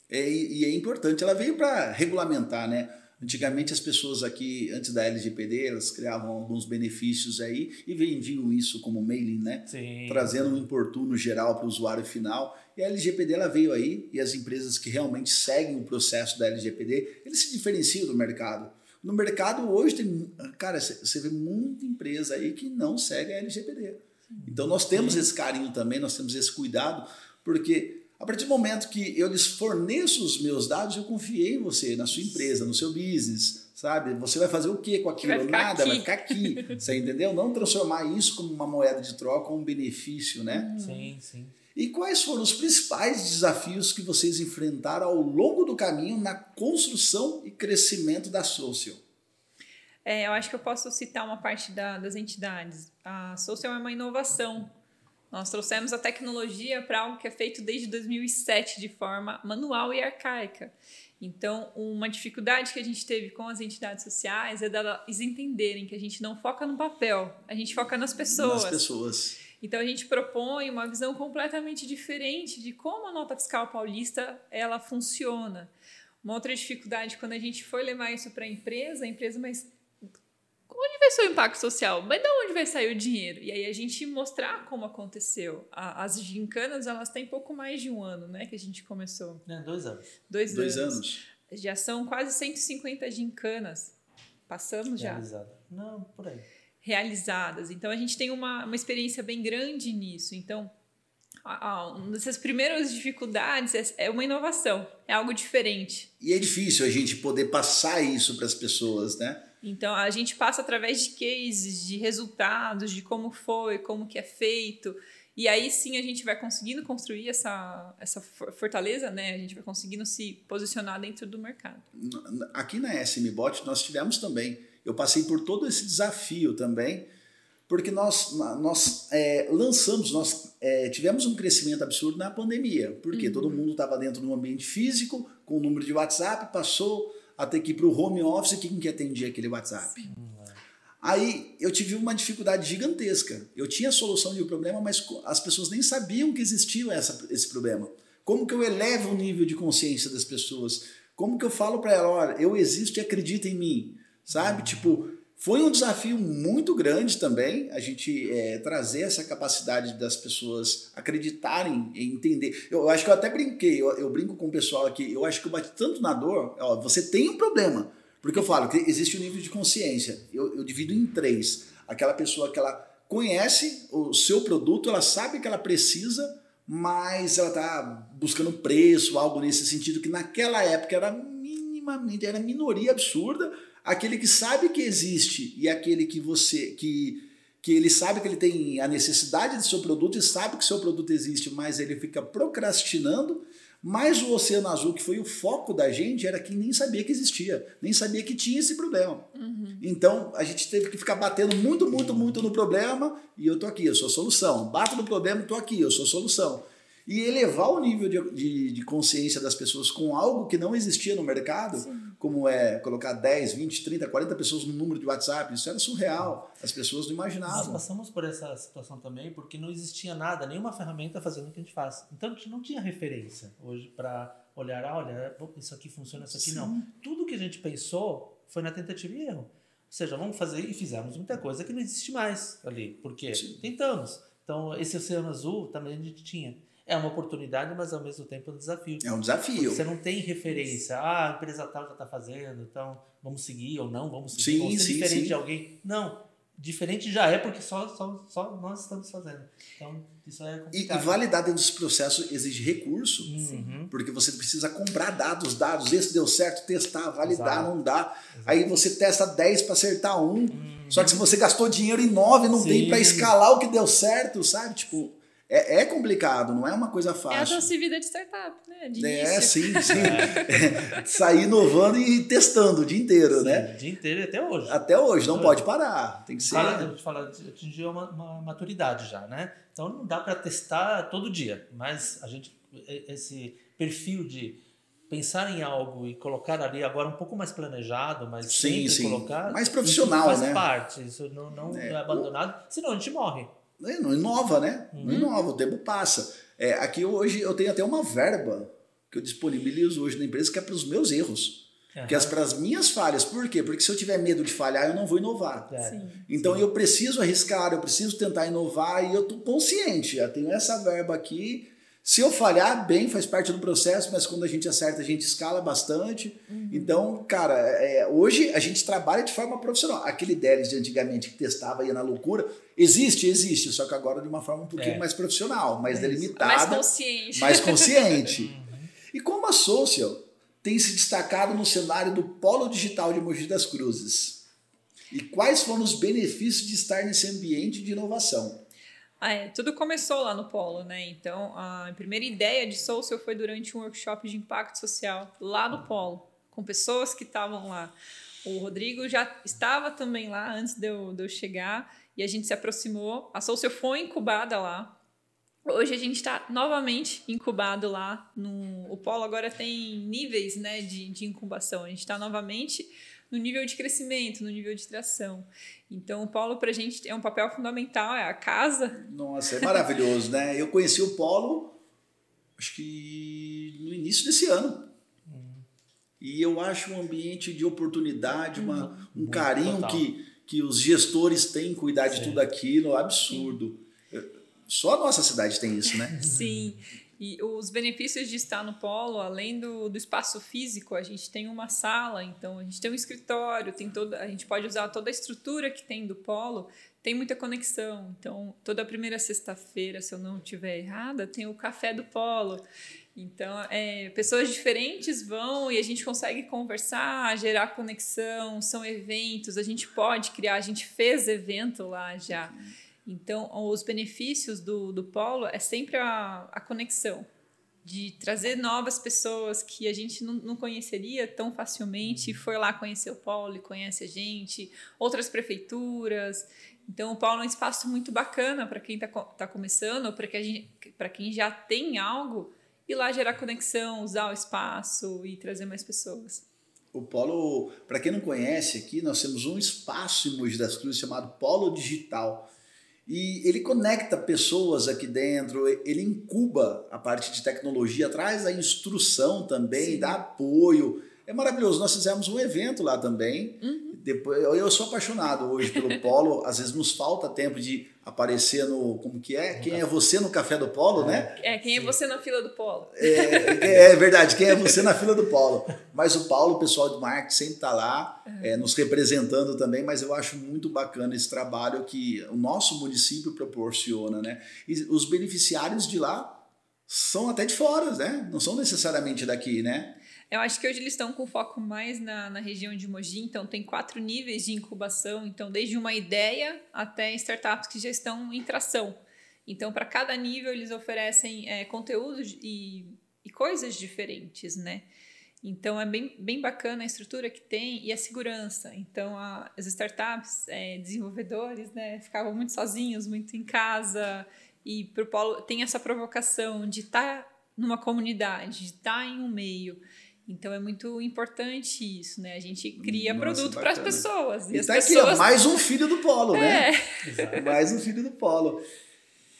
É, e é importante, ela veio para regulamentar, né? Antigamente as pessoas aqui, antes da L G P D, elas criavam alguns benefícios aí e vendiam isso como mailing, né? Sim. Trazendo um importuno geral para o usuário final. E a L G P D ela veio aí e as empresas que realmente seguem o processo da L G P D, eles se diferenciam do mercado. No mercado hoje, tem, cara, você vê muita empresa aí que não segue a L G P D. Sim. Então nós temos Sim. esse carinho também, nós temos esse cuidado, porque... A partir do momento que eu lhes forneço os meus dados, eu confiei em você, na sua empresa, no seu business, sabe? Você vai fazer o quê com aquilo? Vai Nada, aqui. vai ficar aqui, você entendeu? Não transformar isso como uma moeda de troca, um benefício, né? Sim, sim. E quais foram os principais desafios que vocês enfrentaram ao longo do caminho na construção e crescimento da Soulcial? É, eu acho que eu posso citar uma parte da, das entidades. A Soulcial é uma inovação. Nós trouxemos a tecnologia para algo que é feito desde dois mil e sete de forma manual e arcaica. Então, uma dificuldade que a gente teve com as entidades sociais é delas entenderem que a gente não foca no papel, a gente foca nas pessoas. Nas pessoas. Então, a gente propõe uma visão completamente diferente de como a nota fiscal paulista ela funciona. Uma outra dificuldade, quando a gente foi levar isso para a empresa, a empresa, mas onde vai ser o impacto social? Mas de onde vai sair o dinheiro? E aí a gente mostrar como aconteceu. A, as gincanas, elas têm pouco mais de um ano, né? Que a gente começou. É, dois anos. Dois, dois anos. anos. Já são quase cento e cinquenta gincanas. Passamos Realizada. já? Não, por aí. Realizadas. Então, a gente tem uma, uma experiência bem grande nisso. Então, a, a, uma dessas primeiras dificuldades é, é uma inovação. É algo diferente. E é difícil a gente poder passar isso para as pessoas, né? Então, a gente passa através de cases, de resultados, de como foi, como que é feito. E aí, sim, a gente vai conseguindo construir essa, essa fortaleza, né? A gente vai conseguindo se posicionar dentro do mercado. Aqui na SMBot, nós tivemos também. Eu passei por todo esse desafio também, porque nós, nós é, lançamos, nós é, tivemos um crescimento absurdo na pandemia. Porque uhum. todo mundo estava dentro de um ambiente físico, com o número de WhatsApp, passou... até que para o home office, quem que atendia aquele WhatsApp? Sim. Aí eu tive uma dificuldade gigantesca. Eu tinha a solução de um problema, mas as pessoas nem sabiam que existia essa, esse problema. Como que eu elevo o nível de consciência das pessoas? Como que eu falo para ela, olha, eu existo e acredita em mim? Sabe? Ah. Tipo, foi um desafio muito grande também, a gente é, trazer essa capacidade das pessoas acreditarem e entender. Eu acho que eu até brinquei, eu, eu brinco com o pessoal aqui, eu acho que eu bati tanto na dor, ó, você tem um problema, porque eu falo que existe um nível de consciência, eu, eu divido em três. Aquela pessoa que ela conhece o seu produto, ela sabe que ela precisa, mas ela está buscando preço, algo nesse sentido, que naquela época era minimamente, era minoria absurda. Aquele que sabe que existe e aquele que você que, que ele sabe que ele tem a necessidade do seu produto e sabe que seu produto existe, mas ele fica procrastinando. Mas o Oceano Azul, que foi o foco da gente, era quem nem sabia que existia, nem sabia que tinha esse problema. Uhum. Então, a gente teve que ficar batendo muito, muito, muito no problema e eu tô aqui, eu sou a solução. Bato no problema e tô aqui, eu sou a solução. E elevar o nível de, de, de consciência das pessoas com algo que não existia no mercado... Sim. Como é colocar dez, vinte, trinta, quarenta pessoas no número de WhatsApp, isso era surreal, as pessoas não imaginavam. Nós passamos por essa situação também porque não existia nada, nenhuma ferramenta fazendo o que a gente faz. Então a gente não tinha referência hoje para olhar, ah, olha, isso aqui funciona, isso aqui Sim. não. Tudo que a gente pensou foi na tentativa e erro. Ou seja, vamos fazer e fizemos muita coisa que não existe mais ali, porque Sim. tentamos. Então esse Oceano Azul também a gente tinha. É uma oportunidade, mas ao mesmo tempo é um desafio. É um desafio. Você não tem referência. Ah, a empresa tal já está fazendo, então vamos seguir ou não, vamos seguir. Sim, ou ser sim, diferente sim. de alguém. Não, diferente já é porque só, só, só nós estamos fazendo. Então, isso é complicado. E, e validar dentro desse processo exige recurso, uhum. porque você precisa comprar dados, dados. Esse deu certo, testar, validar, Exato. não dá. Exato. Aí você testa dez para acertar um. Uhum. Só que se você gastou dinheiro em nove, não sim. tem para escalar o que deu certo, sabe? Tipo... É, é complicado, não é uma coisa fácil. É a sua vida de startup, né? De é, início. sim, sim. É. Sair inovando e testando o dia inteiro, sim, né? O dia inteiro e até hoje. Até hoje, não hoje. pode parar. Tem que ser... Fala, fala, atingir uma, uma maturidade já, né? Então não dá para testar todo dia, mas a gente, esse perfil de pensar em algo e colocar ali agora um pouco mais planejado, mais sim, sim. colocar... Mais profissional, faz né? faz parte, isso não, não é. é abandonado, senão a gente morre. Não inova, né? Uhum. Não inova, o tempo passa. É, aqui hoje eu tenho até uma verba que eu disponibilizo hoje na empresa que é para os meus erros, uhum. que é para as minhas falhas. Por quê? Porque se eu tiver medo de falhar, eu não vou inovar. Sim. Então Sim. eu preciso arriscar, eu preciso tentar inovar e eu estou consciente. Eu tenho essa verba aqui. Se eu falhar, bem, faz parte do processo, mas quando a gente acerta, a gente escala bastante. Uhum. Então, cara, é, hoje a gente trabalha de forma profissional. Aquele D L de antigamente que testava, ia na loucura, existe, existe, só que agora de uma forma um pouquinho é. mais profissional, mais é. delimitada. Mais consciente. Mais consciente. Uhum. E como a Soulcial tem se destacado no cenário do Polo Digital de Mogi das Cruzes? E quais foram os benefícios de estar nesse ambiente de inovação? Ah, é, tudo começou lá no Polo, né? Então, a primeira ideia de Soulcial foi durante um workshop de impacto social lá no Polo, com pessoas que estavam lá. O Rodrigo já estava também lá antes de eu, de eu chegar e a gente se aproximou. A Soulcial foi incubada lá. Hoje a gente está novamente incubado lá. No, o Polo agora tem níveis, né, de, de incubação. A gente está novamente no nível de crescimento, no nível de tração. Então, o Polo, para a gente, é um papel fundamental, é a casa. Nossa, é maravilhoso, né? Eu conheci o Polo, acho que no início desse ano. Hum. E eu acho um ambiente de oportunidade, hum. uma, um Muito carinho que, que os gestores têm em cuidar Sim. de tudo aquilo, absurdo. Sim. Só a nossa cidade tem isso, né? Sim. E os benefícios de estar no Polo, além do, do espaço físico, a gente tem uma sala, então a gente tem um escritório, tem toda, a gente pode usar toda a estrutura que tem do Polo, tem muita conexão. Então, toda primeira sexta-feira, se eu não estiver errada, tem o café do Polo. Então, é, pessoas diferentes vão e a gente consegue conversar, gerar conexão, são eventos, a gente pode criar, a gente fez evento lá já. Então, os benefícios do, do Polo é sempre a, a conexão, de trazer novas pessoas que a gente não, não conheceria tão facilmente, foi lá conhecer o Polo e conhece a gente, outras prefeituras. Então, o Polo é um espaço muito bacana para quem está tá começando, para quem já tem algo, ir lá gerar conexão, usar o espaço e trazer mais pessoas. O Polo, para quem não conhece aqui, nós temos um espaço em Mogi das Cruzes chamado Polo Digital. E ele conecta pessoas aqui dentro, ele incuba a parte de tecnologia, traz a instrução também, Sim. dá apoio. É maravilhoso. Nós fizemos um evento lá também. Uhum. Depois, eu sou apaixonado hoje pelo Polo. Às vezes nos falta tempo de aparecer no... Como que é? Quem é você no Café do Polo, é. né? É, quem é você na fila do Polo. É, é verdade, quem é você na fila do Polo. Mas o Paulo, o pessoal do marketing sempre está lá, uhum. é, nos representando também, mas eu acho muito bacana esse trabalho que o nosso município proporciona, né? E os beneficiários de lá são até de fora, né? Não são necessariamente daqui, né? Eu acho que hoje eles estão com foco mais na, na região de Mogi, então tem quatro níveis de incubação, então desde uma ideia até startups que já estão em tração. Então, para cada nível, eles oferecem é, conteúdos e, e coisas diferentes, né? Então, é bem, bem bacana a estrutura que tem e a segurança. Então, a, as startups, é, desenvolvedores, né, ficavam muito sozinhos, muito em casa, e pro Polo tem essa provocação de estar tá numa comunidade, de estar tá em um meio. Então, é muito importante isso, né? A gente cria Nossa, produto para as pessoas. E, e as tá pessoas... aqui, ó, mais um filho do Polo, é. né? Mais um filho do Polo.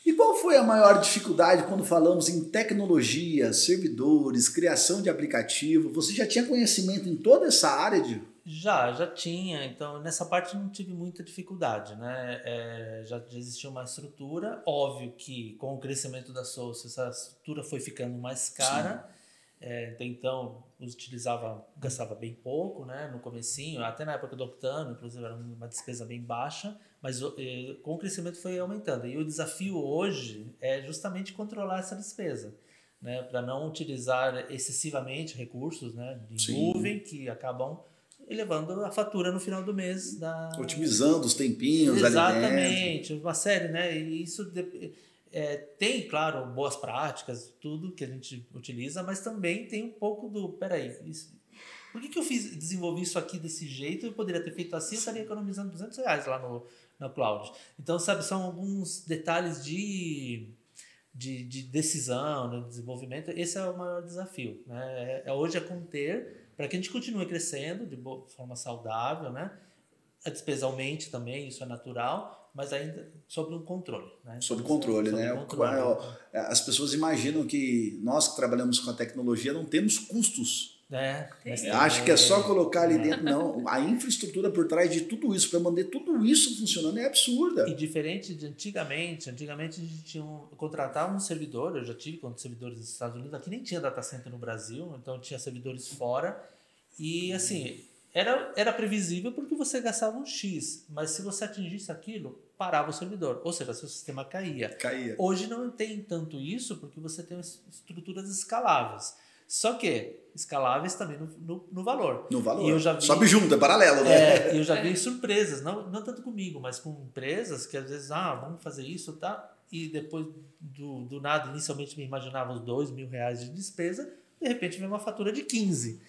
E qual foi a maior dificuldade quando falamos em tecnologia, servidores, criação de aplicativo? Você já tinha conhecimento em toda essa área, Di? Já, já tinha. Então, nessa parte não tive muita dificuldade, né? É, já existia uma estrutura. Óbvio que com o crescimento da Soulcial, essa estrutura foi ficando mais cara. Sim. É, então, utilizava, gastava bem pouco, né, no comecinho, até na época do Octano, inclusive era uma despesa bem baixa, mas eh, com o crescimento foi aumentando. E o desafio hoje é justamente controlar essa despesa, né, para não utilizar excessivamente recursos, né, de Sim. nuvem que acabam elevando a fatura no final do mês. Da... Otimizando os tempinhos. Exatamente, uma série, né, e isso... De... É, tem, claro, boas práticas, tudo que a gente utiliza, mas também tem um pouco do, peraí, isso, por que, que eu fiz, desenvolvi isso aqui desse jeito? Eu poderia ter feito assim, eu estaria economizando duzentos reais lá no, no cloud. Então, sabe, são alguns detalhes de, de, de decisão, né, de desenvolvimento. Esse é o maior desafio, né? É, é hoje é conter, para que a gente continue crescendo de boa, forma saudável, né? A despesa aumente também, isso é natural, mas ainda sobre um controle. Né? Sobre controle, sobre, né? Sobre controle. As pessoas imaginam que nós que trabalhamos com a tecnologia não temos custos. É, acho que é só colocar ali é. dentro. Não, a infraestrutura por trás de tudo isso, para manter tudo isso funcionando, é absurda. E diferente de antigamente, antigamente a gente tinha um, contratava um servidor, eu já tive com servidores dos Estados Unidos, aqui nem tinha data center no Brasil, então tinha servidores fora, e assim... Era, era previsível porque você gastava um X, mas se você atingisse aquilo, parava o servidor. Ou seja, seu sistema caía. Caía. Hoje não tem tanto isso porque você tem estruturas escaláveis. Só que escaláveis também no, no, no valor. No valor. E eu já vi, sobe junto, é paralelo, né? É, eu já vi surpresas, não, não tanto comigo, mas com empresas que às vezes, ah, vamos fazer isso, tá? E depois do, do nada, inicialmente me imaginava os dois mil reais de despesa, de repente vem uma fatura de quinze.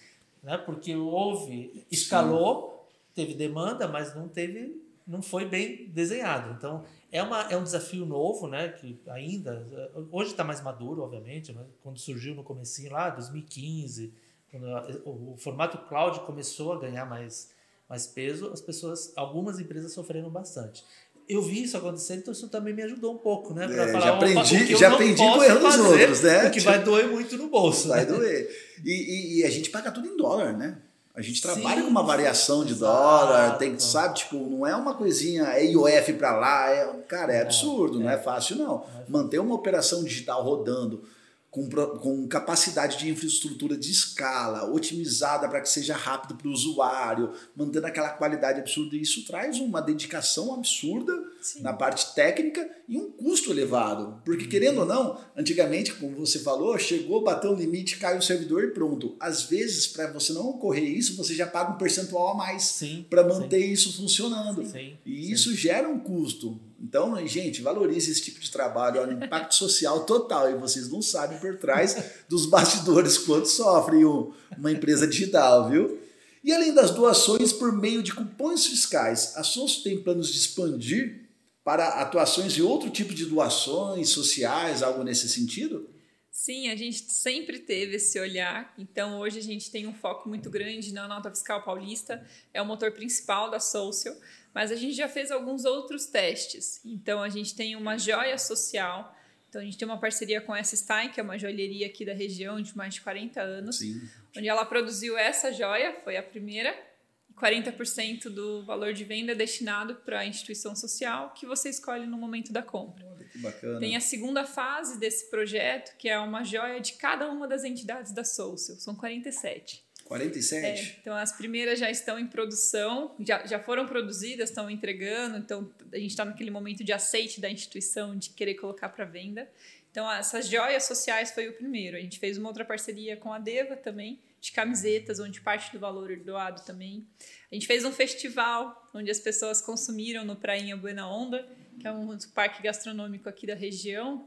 Né? Porque houve, escalou, Sim. teve demanda, mas não teve não foi bem desenhado. Então, é, uma, é um desafio novo, né? Que ainda... Hoje está mais maduro, obviamente, mas quando surgiu no comecinho lá, dois mil e quinze, quando a, o, o formato cloud começou a ganhar mais, mais peso, as pessoas, algumas empresas sofreram bastante. Eu vi isso acontecendo, então isso também me ajudou um pouco, né? Pra é, falar, já aprendi, já aprendi com erro dos outros, né? Porque vai doer muito no bolso. Vai né? doer. E, e, e a gente paga tudo em dólar, né? A gente trabalha Sim, com uma variação de dólar, tem que, sabe, tipo, não é uma coisinha, é I O F para lá, é, cara, é absurdo, é, não é fácil não. É. Manter uma operação digital rodando com, com capacidade de infraestrutura de escala, otimizada para que seja rápido para o usuário, mantendo aquela qualidade absurda, isso traz uma dedicação absurda Sim. na parte técnica e um custo elevado. Porque, querendo ou não, antigamente, como você falou, chegou, bateu o limite, caiu o servidor e pronto. Às vezes, para você não ocorrer isso, você já paga um percentual a mais para manter sim. isso funcionando. Sim, e sim. isso gera um custo. Então, gente, valorize esse tipo de trabalho, olha, impacto social total, e vocês não sabem por trás dos bastidores quanto sofre uma empresa digital, viu? E além das doações por meio de cupons fiscais, a Soulcial tem planos de expandir para atuações e outro tipo de doações sociais, algo nesse sentido? Sim, a gente sempre teve esse olhar, então hoje a gente tem um foco muito grande na nota fiscal paulista, é o motor principal da Soulcial, mas a gente já fez alguns outros testes, então a gente tem uma joia social, então a gente tem uma parceria com a Stein, que é uma joalheria aqui da região de mais de quarenta anos, Sim. onde ela produziu essa joia, foi a primeira, quarenta por cento do valor de venda é destinado para a instituição social que você escolhe no momento da compra. Olha, que bacana. Tem a segunda fase desse projeto, que é uma joia de cada uma das entidades da Soulcial. São quarenta e sete. quarenta e sete? É, então, as primeiras já estão em produção, já, já foram produzidas, estão entregando. Então, a gente está naquele momento de aceite da instituição, de querer colocar para venda. Então, essas joias sociais foi o primeiro. A gente fez uma outra parceria com a Deva também, de camisetas, onde parte do valor é doado também. A gente fez um festival, onde as pessoas consumiram no Prainha Buena Onda, que é um parque gastronômico aqui da região,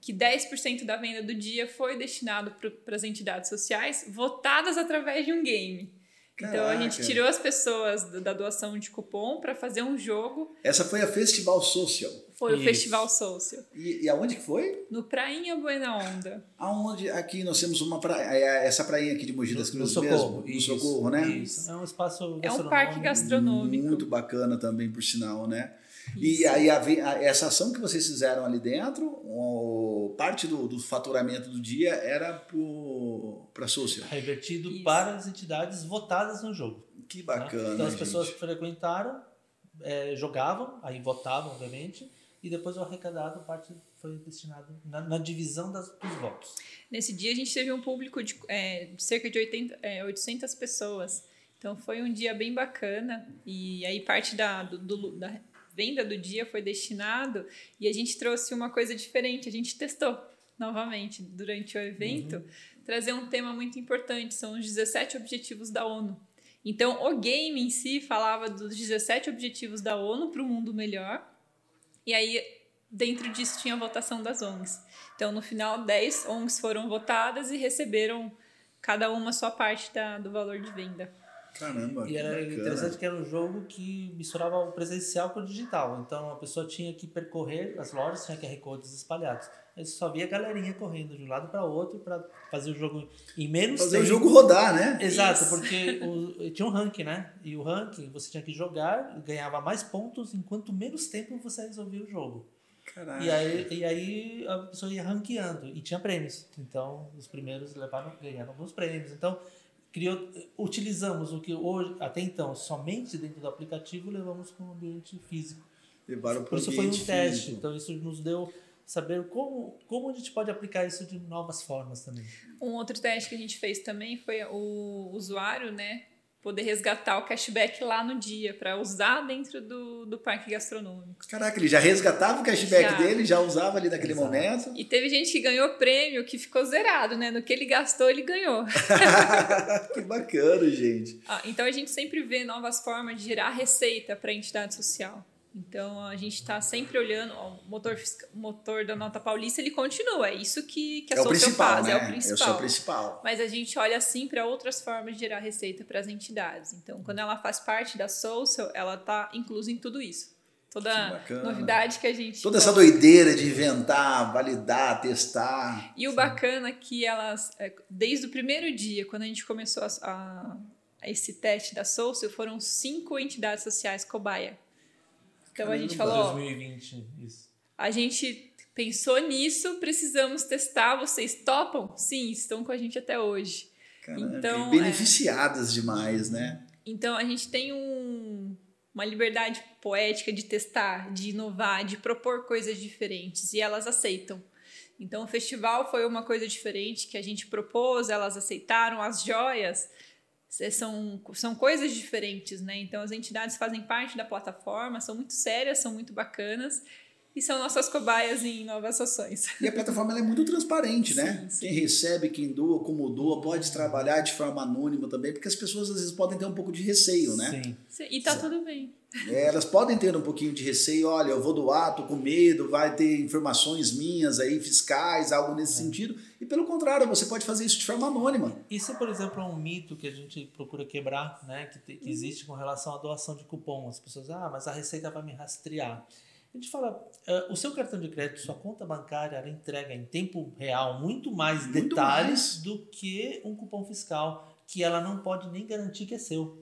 que dez por cento da venda do dia foi destinado para as entidades sociais, votadas através de um game. Caraca. Então, a gente tirou as pessoas da doação de cupom para fazer um jogo. Essa foi a Festival Soulcial. Foi Isso. o Festival Soulcial. E, e aonde que foi? No Prainha Buena Onda. Aonde? Aqui nós temos uma praia, essa prainha aqui de Mogi das Cruzes mesmo. No Socorro, né? Isso. É um espaço gastronômico. É um parque gastronômico. Muito bacana também, por sinal, né? Isso. E aí, a, a, essa ação que vocês fizeram ali dentro, o, parte do, do faturamento do dia era para a Soulcial. Revertido Isso. para as entidades votadas no jogo. Que bacana, né? Então as gente. pessoas frequentaram, é, jogavam, aí votavam, obviamente, e depois o arrecadado, parte foi destinado na, na divisão das, dos votos. Nesse dia a gente teve um público de é, cerca de oitenta, é, oitocentas pessoas. Então foi um dia bem bacana. E aí parte da, do, do, da venda do dia foi destinado e a gente trouxe uma coisa diferente. A gente testou novamente durante o evento, uhum. trazer um tema muito importante. São os dezessete objetivos da ONU. Então o game em si falava dos dezessete objetivos da ONU para um mundo melhor. E aí, dentro disso, tinha a votação das O N Gs. Então, no final, dez O N Gs foram votadas e receberam cada uma a sua parte da, do valor de venda. Caramba, E era bacana. Interessante que era um jogo que misturava o presencial com o digital. Então, a pessoa tinha que percorrer as lojas, tinha Q R Codes espalhados. Aí você só via a galerinha correndo de um lado para o outro para fazer o jogo em menos fazer tempo. Fazer o jogo rodar, né? Exato, Isso. porque o, tinha um ranking, né? E o ranking, você tinha que jogar, ganhava mais pontos, enquanto menos tempo você resolvia o jogo. Caraca. E aí, e aí a pessoa ia ranqueando e tinha prêmios. Então, os primeiros levaram, ganharam alguns prêmios. Então... Criou, utilizamos o que hoje, até então, somente dentro do aplicativo, levamos para o ambiente físico. Levaram para o ambiente físico. Isso foi um teste, físico. Então isso nos deu saber como, como a gente pode aplicar isso de novas formas também. Um outro teste que a gente fez também foi o usuário, né, poder resgatar o cashback lá no dia, para usar dentro do, do parque gastronômico. Caraca, ele já resgatava o cashback já. dele, já usava ali naquele Exato. momento. E teve gente que ganhou prêmio, que ficou zerado, né? No que ele gastou, ele ganhou. Que bacana, gente. Ah, então, a gente sempre vê novas formas de gerar receita para a entidade social. Então, a gente está sempre olhando, ó, o motor, motor da nota paulista, ele continua, é isso que, que a é Soulcial faz, né? é o principal. É o principal. Mas a gente olha, sim, para outras formas de gerar receita para as entidades. Então, quando ela faz parte da Soulcial, ela está inclusa em tudo isso. Toda que novidade que a gente... Toda essa doideira de inventar, validar, testar. E o bacana é que elas, desde o primeiro dia, quando a gente começou a, a, a esse teste da Soulcial, foram cinco entidades sociais cobaia. Então, a gente falou, dois mil e vinte, isso. A gente pensou nisso, precisamos testar, vocês topam? Sim, estão com a gente até hoje. Caramba, então, beneficiadas é... demais, né? Então, a gente tem um, uma liberdade poética de testar, de inovar, de propor coisas diferentes, e elas aceitam. Então, o festival foi uma coisa diferente que a gente propôs, elas aceitaram, as joias... São, são coisas diferentes, né? Então, as entidades fazem parte da plataforma, são muito sérias, são muito bacanas e são nossas cobaias em novas ações. E a plataforma ela é muito transparente, né? Sim, sim. Quem recebe, quem doa, como doa, pode trabalhar de forma anônima também, porque as pessoas às vezes podem ter um pouco de receio, né? Sim. Sim. E tá Exato. Tudo bem. É, elas podem ter um pouquinho de receio, olha, eu vou doar, tô com medo, vai ter informações minhas aí, fiscais, algo nesse é. sentido. E pelo contrário, você pode fazer isso de forma anônima. Isso, por exemplo, é um mito que a gente procura quebrar, né? Que, te, que existe com relação à doação de cupom. As pessoas, ah, mas a receita vai me rastrear. A gente fala, uh, o seu cartão de crédito, sua conta bancária, ela entrega em tempo real muito mais muito detalhes mais. do que um cupom fiscal, que ela não pode nem garantir que é seu,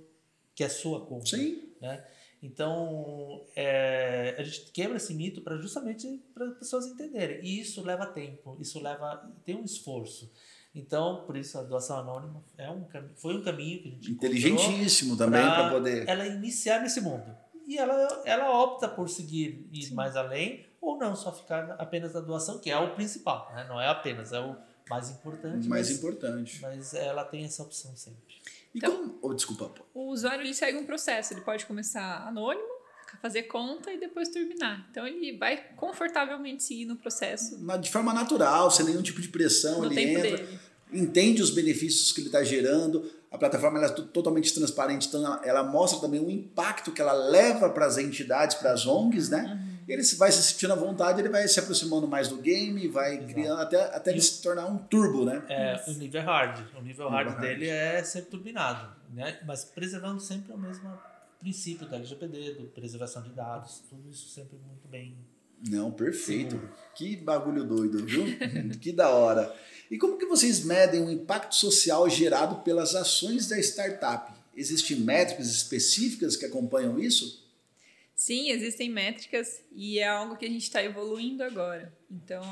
que é sua conta. Sim. Né? Então, é, a gente quebra esse mito para justamente para as pessoas entenderem. E isso leva tempo, isso leva, tem um esforço. Então, por isso a doação anônima é um, foi um caminho que a gente inteligentíssimo também para poder ela iniciar nesse mundo. E ela, ela opta por seguir ir Sim. mais além ou não, só ficar apenas na doação, que é o principal, né? Não é apenas, é o mais importante. Mais mas, importante. Mas ela tem essa opção sempre. Então, como, oh, desculpa. O usuário ele segue um processo, ele pode começar anônimo, fazer conta e depois turbinar. Então, ele vai confortavelmente seguir no processo. De forma natural, sem nenhum tipo de pressão, no ele entra, dele. Entende os benefícios que ele está gerando. A plataforma ela é totalmente transparente, então ela, ela mostra também o impacto que ela leva para as entidades, para as O N Gs, né? Uhum. Ele vai se sentindo à vontade, ele vai se aproximando mais do game, vai Exato. criando até, até ele se tornar um turbo, né? É, o nível hard. O nível hard, hard dele é ser turbinado, né? Mas preservando sempre o mesmo princípio da L G P D, do preservação de dados, tudo isso sempre muito bem. Não, perfeito. Seguro. Que bagulho doido, viu? Que da hora. E como que vocês medem o impacto social gerado pelas ações da startup? Existem métricas específicas que acompanham isso? Sim, existem métricas e é algo que a gente está evoluindo agora. Então,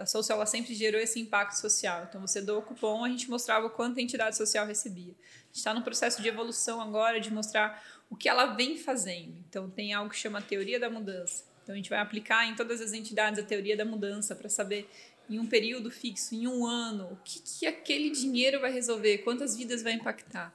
a Soulcial ela sempre gerou esse impacto social. Então, você doa o cupom, a gente mostrava o quanto a entidade social recebia. A gente está no processo de evolução agora, de mostrar o que ela vem fazendo. Então, tem algo que chama teoria da mudança. Então, a gente vai aplicar em todas as entidades a teoria da mudança para saber, em um período fixo, em um ano, o que, que aquele dinheiro vai resolver, quantas vidas vai impactar.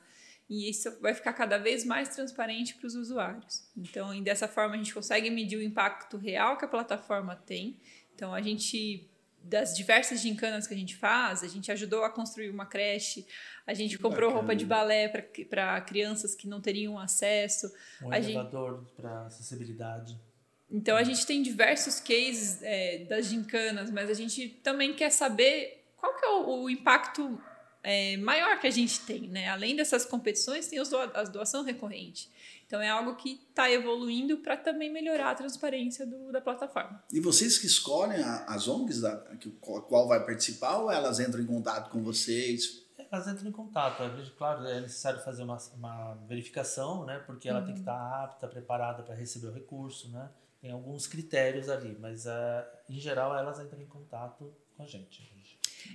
E isso vai ficar cada vez mais transparente para os usuários. Então, e dessa forma, a gente consegue medir o impacto real que a plataforma tem. Então, a gente, das diversas gincanas que a gente faz, a gente ajudou a construir uma creche, a gente que comprou bacana. roupa de balé para crianças que não teriam acesso. Um elevador para acessibilidade. Então, a gente tem diversos cases é, das gincanas, mas a gente também quer saber qual que é o, o impacto... É, maior que a gente tem, né? Além dessas competições, tem os do, as doação recorrente. Então, é algo que está evoluindo para também melhorar a transparência do, da plataforma. E vocês que escolhem a, as O N Gs, a, a qual vai participar, ou elas entram em contato com vocês? Elas entram em contato. Claro, é necessário fazer uma, uma verificação, né? Porque ela uhum. tem que estar apta, preparada para receber o recurso, né? Tem alguns critérios ali, mas, uh, em geral, elas entram em contato com a gente.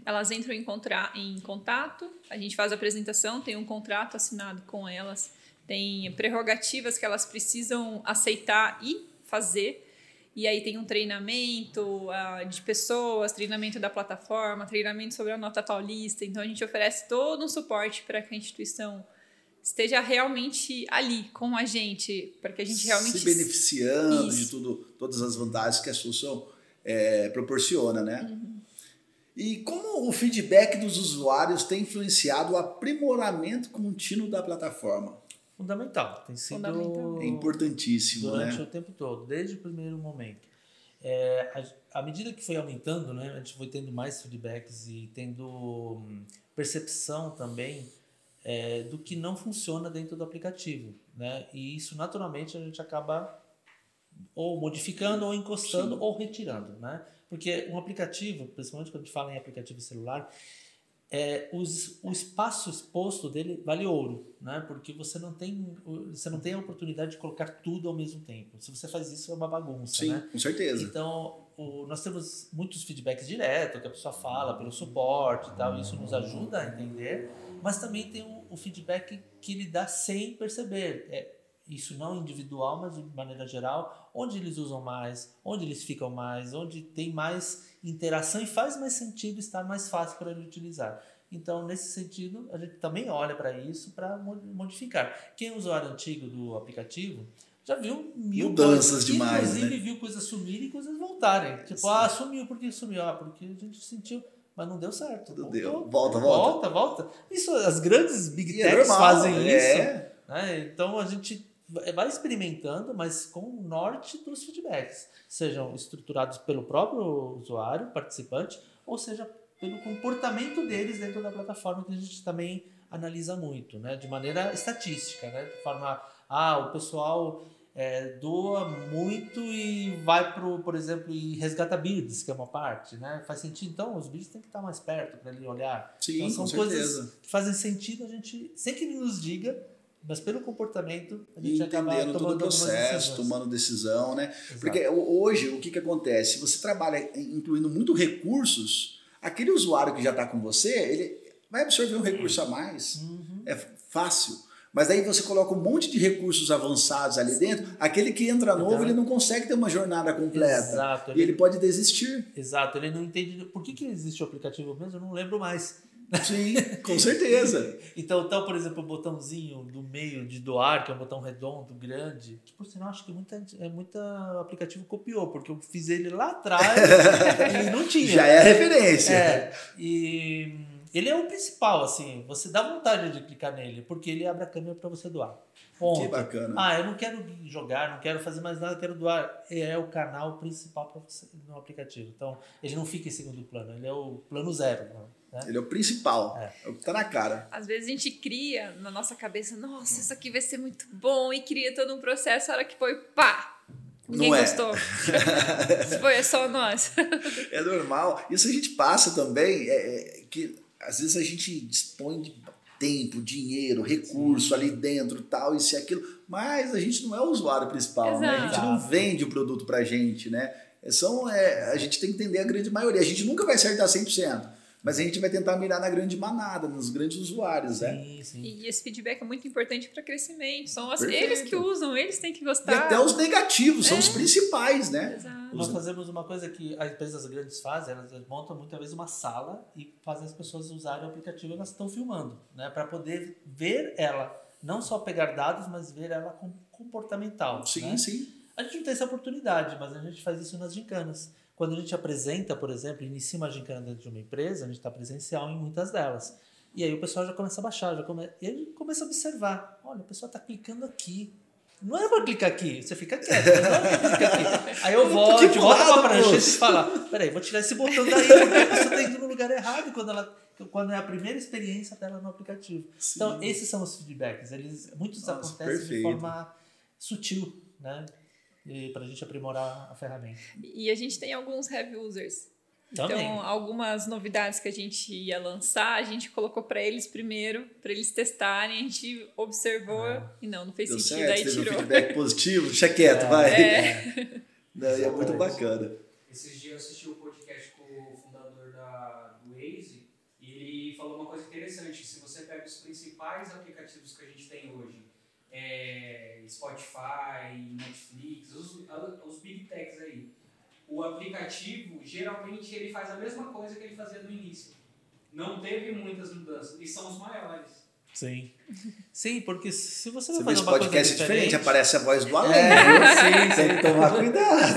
Elas entram em, contra... em contato, a gente faz a apresentação, tem um contrato assinado com elas, tem prerrogativas que elas precisam aceitar e fazer, e aí tem um treinamento uh, de pessoas, treinamento da plataforma, treinamento sobre a nota paulista, então a gente oferece todo um suporte para que a instituição esteja realmente ali com a gente, para que a gente realmente... Se beneficiando Isso. de tudo, todas as vantagens que a Soulcial é, proporciona, né? Uhum. E como o feedback dos usuários tem influenciado o aprimoramento contínuo da plataforma? fundamental. Tem sido fundamental. É importantíssimo, durante, né, o tempo todo, desde o primeiro momento. É, à medida que foi aumentando, né, a gente foi tendo mais feedbacks e tendo percepção também é, do que não funciona dentro do aplicativo, né? E isso naturalmente a gente acaba ou modificando, ou encostando, sim, ou retirando, né? Porque um aplicativo, principalmente quando a gente fala em aplicativo celular, é, os, o espaço exposto dele vale ouro, né? Porque você não tem, você não tem a oportunidade de colocar tudo ao mesmo tempo. Se você faz isso, é uma bagunça, sim, né? Com certeza. Então, o, nós temos muitos feedbacks diretos, que a pessoa fala pelo suporte e tal, e isso nos ajuda a entender, mas também tem o, o feedback que ele dá sem perceber. É, isso não individual, mas de maneira geral, onde eles usam mais, onde eles ficam mais, onde tem mais interação e faz mais sentido estar mais fácil para ele utilizar. Então, nesse sentido, a gente também olha para isso para modificar. Quem é usuário antigo do aplicativo já viu mil mudanças coisas, demais, inclusive, né? Viu coisas sumirem e coisas voltarem. Tipo, sim, ah, sumiu, por que sumiu? Ah, porque a gente sentiu... Mas não deu certo. Não deu. Volta, volta. Volta, volta. Isso, as grandes big techs é normal, fazem é. isso. Né? Então, a gente... vai experimentando, mas com o norte dos feedbacks, sejam estruturados pelo próprio usuário, participante, ou seja, pelo comportamento deles dentro da plataforma, que a gente também analisa muito, né? De maneira estatística, né? De forma, ah, o pessoal é, doa muito e vai pro, por exemplo, e resgata birds, que é uma parte, né? Faz sentido, então os birds tem que estar mais perto para ele olhar. Sim, então, são com coisas certeza. Que fazem sentido a gente, sem que ele nos diga, mas pelo comportamento a gente acaba entendendo todo o processo, tomando decisão, né? Exato. Porque hoje o que, que acontece? Você trabalha incluindo muito recursos, aquele usuário que já está com você, ele vai absorver um recurso a mais, uhum. É fácil. Mas aí você coloca um monte de recursos avançados ali dentro, aquele que entra novo, exato, ele não consegue ter uma jornada completa. Exato. Ele... e ele pode desistir. Exato, ele não entende por que, que existe o aplicativo mesmo, eu não lembro mais. Sim, com certeza. Então, então, por exemplo, o botãozinho do meio de doar, que é um botão redondo, grande, que por sinal acho que muita, muita aplicativo copiou, porque eu fiz ele lá atrás e não tinha. Já é a referência. É, e ele é o principal, assim, você dá vontade de clicar nele, porque ele abre a câmera para você doar. Ponto. Que bacana. Ah, eu não quero jogar, não quero fazer mais nada, quero doar. É o canal principal para você no aplicativo. Então, ele não fica em segundo plano, ele é o plano zero, né? Ele é o principal, é. É o que tá na cara. Às vezes a gente cria na nossa cabeça, nossa, isso aqui vai ser muito bom, e cria todo um processo, a hora que foi, pá, ninguém não gostou. É. Foi, é só nós. É normal. Isso a gente passa também, é, é, que às vezes a gente dispõe de tempo, dinheiro, recurso, sim, ali dentro, tal, isso e aquilo, mas a gente não é o usuário principal, né? A gente não vende o produto pra gente, né? São, é, a gente tem que entender a grande maioria, a gente nunca vai acertar cem por cento. Mas a gente vai tentar mirar na grande manada, nos grandes usuários, né? Sim, sim. E esse feedback é muito importante para crescimento. São as, eles que usam, eles têm que gostar. E até os negativos, é. são os principais, né? Exato. Nós fazemos uma coisa que as empresas grandes fazem, elas montam muitas vezes uma sala e fazem as pessoas usarem o aplicativo, elas estão filmando, né? Para poder ver ela, não só pegar dados, mas ver ela como comportamental. Sim, né? Sim. A gente não tem essa oportunidade, mas a gente faz isso nas gincanas. Quando a gente apresenta, por exemplo, inicia uma gincana dentro de uma empresa, a gente está presencial em muitas delas. E aí o pessoal já começa a baixar, já come... e aí começa a observar. Olha, o pessoal está clicando aqui. Não era para clicar aqui, você fica quieto. Não era para clicar aqui. Aí eu volto, eu volto para a prancheta e falo, peraí, vou tirar esse botão daí, porque a pessoa está indo no lugar errado quando, ela, quando é a primeira experiência dela no aplicativo. Sim. Então, esses são os feedbacks. Eles, muitos Nossa, acontecem perfeito. de forma sutil, né? Para a gente aprimorar a ferramenta. E a gente tem alguns heavy users. Também. Então, algumas novidades que a gente ia lançar, a gente colocou para eles primeiro, para eles testarem, a gente observou ah. e não, não fez Deu sentido, certo, aí teve tirou. Um feedback positivo, deixa quieto, é. vai. É, não, é muito bacana. Esses dias eu assisti um podcast com o fundador da, do Waze e ele falou uma coisa interessante. Se você pega os principais aplicativos que a gente tem hoje, É, Spotify, Netflix, os, os big techs aí. O aplicativo, geralmente, ele faz a mesma coisa que ele fazia no início. Não teve muitas mudanças, e são os maiores. Sim. Sim, porque se você vai fazer uma coisa diferente... podcast diferente, aparece a voz do além. É, sim, tem que tomar cuidado.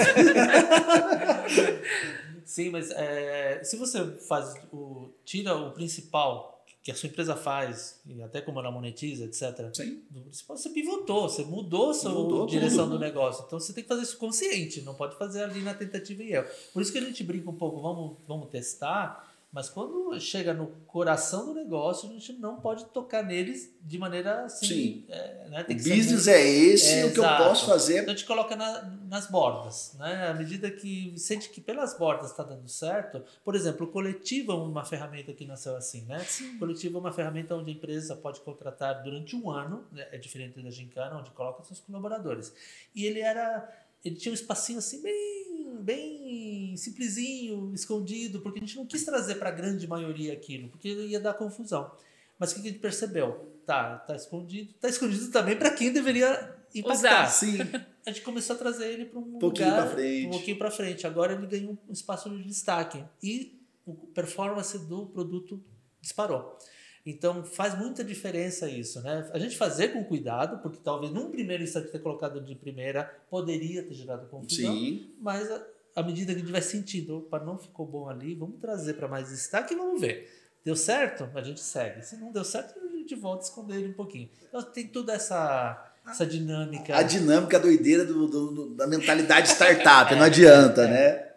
Sim, mas é, se você faz o, tira o principal... que a sua empresa faz, e até como ela monetiza, etcétera. Sim. Você pivotou, você mudou a sua mudou direção tudo, do negócio. Então, você tem que fazer isso consciente, não pode fazer ali na tentativa e erro. Por isso que a gente brinca um pouco, vamos, vamos testar, mas quando chega no coração do negócio, a gente não pode tocar neles de maneira assim... Sim. É, né? Tem que o business ser... é esse, é, o que exato. Eu posso fazer... Então, a gente coloca na, nas bordas, né? À medida que sente que pelas bordas está dando certo... Por exemplo, o coletivo é uma ferramenta que nasceu assim, né? Sim. O coletivo é uma ferramenta onde a empresa pode contratar durante um ano, né? É diferente da Gincana, onde coloca seus colaboradores. E ele era... Ele tinha um espacinho assim bem, bem simplesinho, escondido, porque a gente não quis trazer para a grande maioria aquilo, porque ia dar confusão. Mas o que a gente percebeu? Tá, tá escondido. Tá escondido também para quem deveria impactar. Usar, sim. A gente começou a trazer ele para um pouquinho lugar, pra frente. Um pouquinho para frente. Agora ele ganhou um espaço de destaque e a performance do produto disparou. Então, faz muita diferença isso, né? A gente fazer com cuidado, porque talvez num primeiro instante ter colocado de primeira poderia ter gerado confusão. Sim. Mas à medida que a gente vai sentindo, opa, não ficou bom ali, vamos trazer para mais destaque e vamos ver. Deu certo? A gente segue. Se não deu certo, a gente volta a esconder ele um pouquinho. Então, tem toda essa... Essa dinâmica... A dinâmica doideira do, do, do, da mentalidade startup, não adianta, né?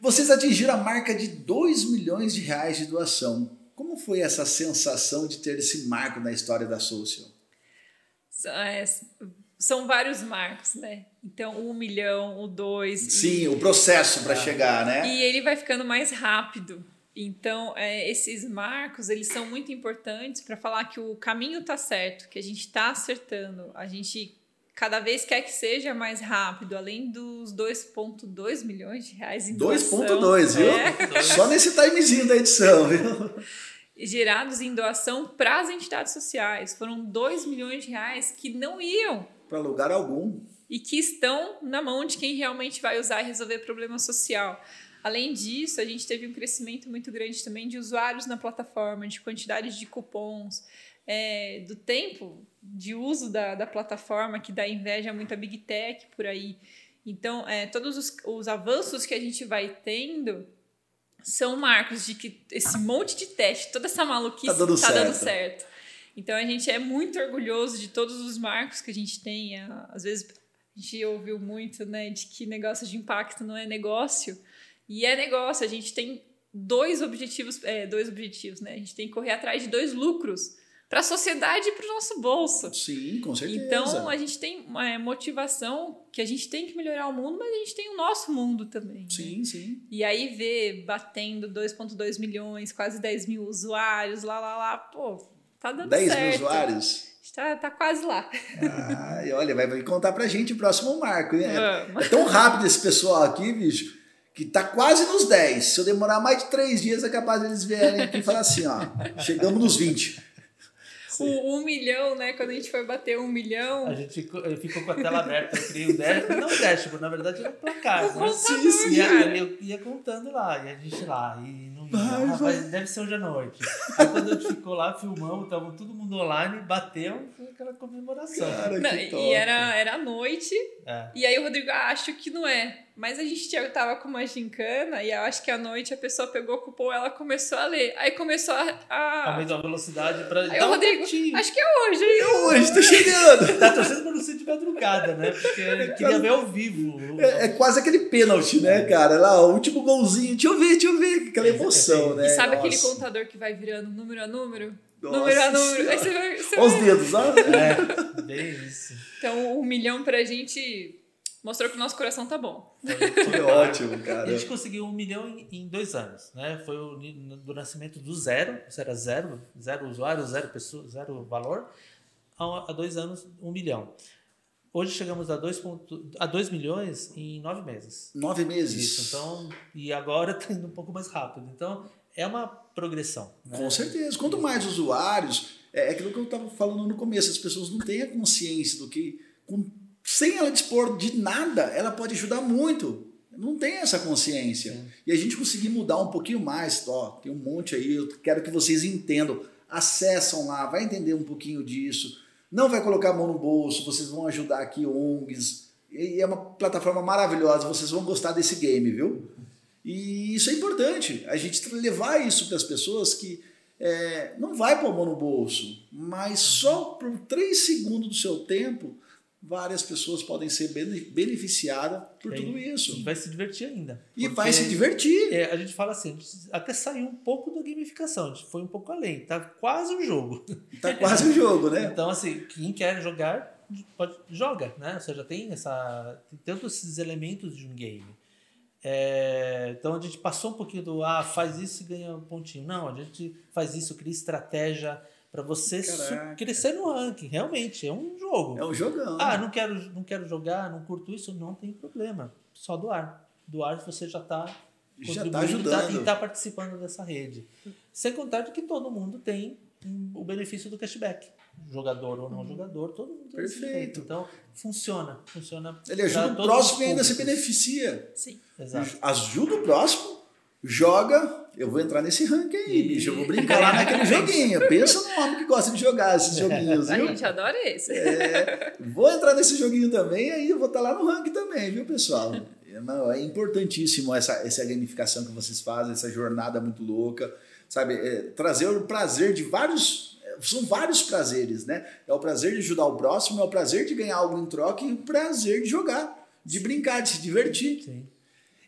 Vocês atingiram a marca de dois milhões de reais de doação. Como foi essa sensação de ter esse marco na história da Soulcial? São vários marcos, né? Então, um milhão, o dois... Sim, e... o processo para chegar, né? E ele vai ficando mais rápido. Então, é, esses marcos, eles são muito importantes para falar que o caminho está certo, que a gente está acertando. A gente, cada vez quer que seja mais rápido, além dos dois vírgula dois milhões de reais em doação. dois vírgula dois, viu? É. Só nesse timezinho da edição, viu? Gerados em doação para as entidades sociais. Foram dois milhões de reais que não iam para lugar algum. E que estão na mão de quem realmente vai usar e resolver problema social. Além disso, a gente teve um crescimento muito grande também de usuários na plataforma, de quantidade de cupons, é, do tempo de uso da, da plataforma, que dá inveja muito a Big Tech por aí. Então, é, todos os, os avanços que a gente vai tendo são marcos de que esse monte de teste, toda essa maluquice está dando, tá dando certo. Então, a gente é muito orgulhoso de todos os marcos que a gente tem. Às vezes, a gente ouviu muito, né, de que negócio de impacto não é negócio. E é negócio, a gente tem dois objetivos, é, dois objetivos, né? A gente tem que correr atrás de dois lucros para a sociedade e para o nosso bolso. Sim, com certeza. Então, a gente tem uma motivação que a gente tem que melhorar o mundo, mas a gente tem o nosso mundo também. Sim, né? Sim. E aí ver batendo dois vírgula dois milhões, quase dez mil usuários, lá, lá, lá, pô, tá dando certo. dez mil usuários? Tá, tá quase lá. Ah, e olha, vai contar pra gente o próximo marco, hein? É, é tão rápido esse pessoal aqui, bicho, que tá quase nos dez. Se eu demorar mais de três dias, é capaz deles vierem aqui e falar assim, ó, chegamos nos vinte. O um milhão, né? Quando a gente foi bater um milhão... A gente ficou, ficou com a tela aberta, eu criei o dashboard, não o dashboard, na verdade era pra casa. Né? Sim, sim. E aí eu ia contando lá, e a gente lá, e não ia, vai, rapaz, vai. Deve ser hoje à noite. Aí quando a gente ficou lá, filmamos, tava todo mundo online, bateu, foi aquela comemoração. Cara, não, que top. E era, era à noite, é. E aí o Rodrigo, ah, acho que não é. Mas a gente tava com uma gincana e eu acho que à noite a pessoa pegou o cupom, ela começou a ler. Aí começou a... a... Aumentou a velocidade pra... Aí o Rodrigo, um acho que é hoje, hein? É hoje, tô chegando. Tá torcendo pra não ser de madrugada, né? Porque é queria quase... ver ao vivo. É, é quase aquele pênalti, né, cara? Lá, o último golzinho. Deixa eu ver, deixa eu ver. Aquela emoção, né? E sabe Nossa. Aquele contador que vai virando número a número? Nossa, número a número. Aí você vai, você olha vai... os dedos, sabe? É, bem isso. Então, um milhão pra gente... Mostrou que o nosso coração tá bom. Foi ótimo, cara. A gente conseguiu um milhão em, em dois anos, né? Foi o, do nascimento do zero, isso era zero, zero usuário, zero pessoa, zero valor, a, a dois anos, um milhão. Hoje chegamos a dois milhões em nove meses. Nove meses? Isso, então, e agora tá indo um pouco mais rápido. Então, é uma progressão. Né? Com certeza. Quanto mais usuários, é aquilo que eu tava falando no começo, as pessoas não têm a consciência do que... Com sem ela dispor de nada, ela pode ajudar muito. Não tem essa consciência. Sim. E a gente conseguir mudar um pouquinho mais. Ó, tem um monte aí, eu quero que vocês entendam. Acessam lá, vai entender um pouquinho disso. Não vai colocar a mão no bolso, vocês vão ajudar aqui O N Gs. E é uma plataforma maravilhosa, vocês vão gostar desse game, viu? E isso é importante. A gente levar isso para as pessoas que é, não vai pôr a mão no bolso, mas só por três segundos do seu tempo, várias pessoas podem ser beneficiadas por Sim. tudo isso. E vai se divertir ainda. E vai se divertir. É, a gente fala assim, até saiu um pouco da gamificação, foi um pouco além, tá quase um jogo. Tá quase um jogo, né? Então, assim, quem quer jogar, pode, joga, né? Ou seja, tem, essa, tem tantos esses elementos de um game. É, então a gente passou um pouquinho do ah, faz isso e ganha um pontinho. Não, a gente faz isso, cria estratégia para você crescer no ranking. Realmente, é um jogo. É um jogão. Ah, não quero, não quero jogar, não curto isso, não tem problema. Só doar. Doar você já está contribuindo, já tá ajudando. E está participando dessa rede. Sem contar que todo mundo tem o benefício do cashback. Jogador ou não jogador, todo mundo tem. Perfeito. Então, funciona. funciona Ele ajuda o próximo e ainda se beneficia. Sim. Exato. Ajuda o próximo, joga, eu vou entrar nesse ranking aí, e... bicho, eu vou brincar lá naquele joguinho. Pensa no homem que gosta de jogar esses joguinhos, viu? A gente adora esse. É, vou entrar nesse joguinho também, aí eu vou estar lá no ranking também, viu, pessoal? É importantíssimo essa, essa gamificação que vocês fazem, essa jornada muito louca, sabe? É, trazer o prazer de vários... São vários prazeres, né? É o prazer de ajudar o próximo, é o prazer de ganhar algo em troca e o prazer de jogar, de brincar, de se divertir. Sim.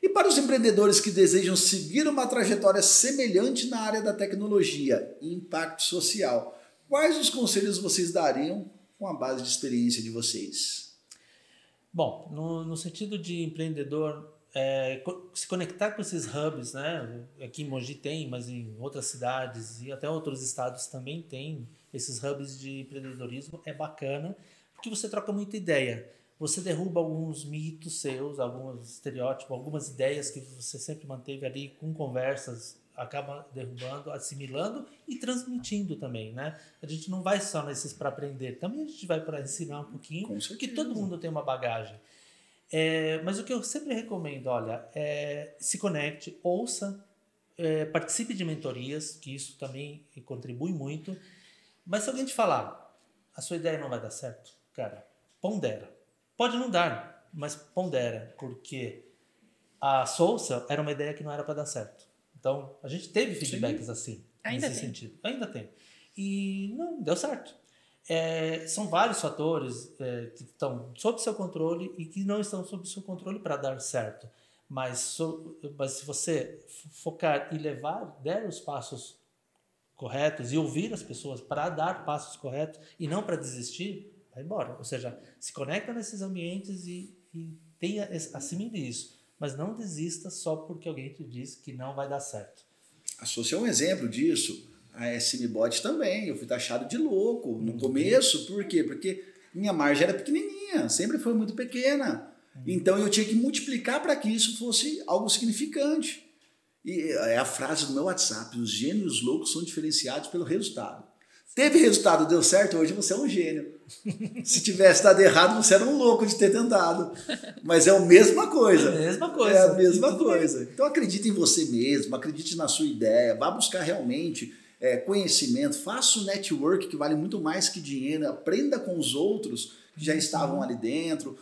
E para os empreendedores que desejam seguir uma trajetória semelhante na área da tecnologia e impacto social, quais os conselhos vocês dariam com a base de experiência de vocês? Bom, no, no sentido de empreendedor, é, se conectar com esses hubs, né? Aqui em Mogi tem, mas em outras cidades e até outros estados também tem esses hubs de empreendedorismo. É bacana porque você troca muita ideia, você derruba alguns mitos seus, alguns estereótipos, algumas ideias que você sempre manteve ali com conversas, acaba derrubando, assimilando e transmitindo também, né? A gente não vai só nesses para aprender, também a gente vai para ensinar um pouquinho, porque todo mundo tem uma bagagem. É, mas o que eu sempre recomendo, olha, é, se conecte, ouça, é, participe de mentorias, que isso também contribui muito. Mas se alguém te falar, a sua ideia não vai dar certo, cara, pondera. Pode não dar, mas pondera, porque a Soulcial era uma ideia que não era para dar certo. Então, a gente teve feedbacks Sim. assim, Ainda nesse tem. sentido. Ainda tem. E não deu certo. É, são vários fatores é, que estão sob seu controle e que não estão sob seu controle para dar certo. Mas, so, mas se você focar e levar, der os passos corretos e ouvir as pessoas para dar passos corretos e não para desistir, vai embora. Ou seja, se conecta nesses ambientes e, e tenha, assimile isso. Mas não desista só porque alguém te diz que não vai dar certo. Associa um exemplo disso. A SMBot também, eu fui taxado de louco no uhum. começo, por quê? Porque minha margem era pequenininha, sempre foi muito pequena, uhum. então eu tinha que multiplicar para que isso fosse algo significante. E é a frase do meu WhatsApp, os gênios loucos são diferenciados pelo resultado. Teve resultado, deu certo, hoje você é um gênio. Se tivesse dado errado, você era um louco de ter tentado. Mas é a mesma coisa. É a mesma coisa. É a mesma coisa. Então acredite em você mesmo, acredite na sua ideia, vá buscar realmente... É, conhecimento, faça o network que vale muito mais que dinheiro, aprenda com os outros que já estavam ali dentro,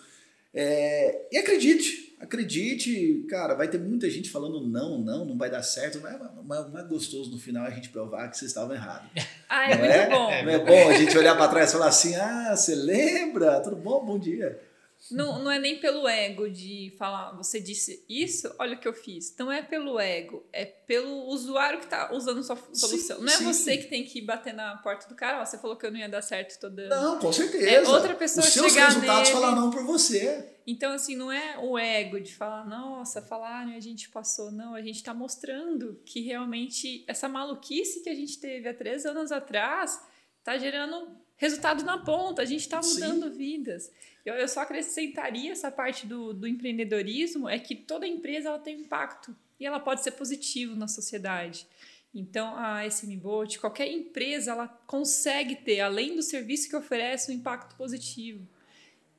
é, e acredite, acredite, cara, vai ter muita gente falando não, não, não vai dar certo, mas o mais gostoso no final é a gente provar que vocês estavam errados. Ah, é não muito é? bom. É, não é bom a gente olhar para trás e falar assim, ah, você lembra? Tudo bom? Bom dia. Não, não é nem pelo ego de falar, você disse isso, olha o que eu fiz. Não é pelo ego, é pelo usuário que está usando sua solução. Sim, não é sim. você que tem que bater na porta do cara, ó, você falou que eu não ia dar certo toda... Não, com certeza. É outra pessoa chegar nele. Os seus resultados falar não por você. Então, assim, não é o ego de falar, nossa, falaram e a gente passou. Não, a gente está mostrando que realmente essa maluquice que a gente teve há três anos atrás está gerando resultado na ponta, a gente está mudando sim. vidas. Eu, eu só acrescentaria essa parte do, do empreendedorismo, é que toda empresa ela tem impacto e ela pode ser positiva na sociedade. Então, a SMBot, qualquer empresa, ela consegue ter, além do serviço que oferece, um impacto positivo.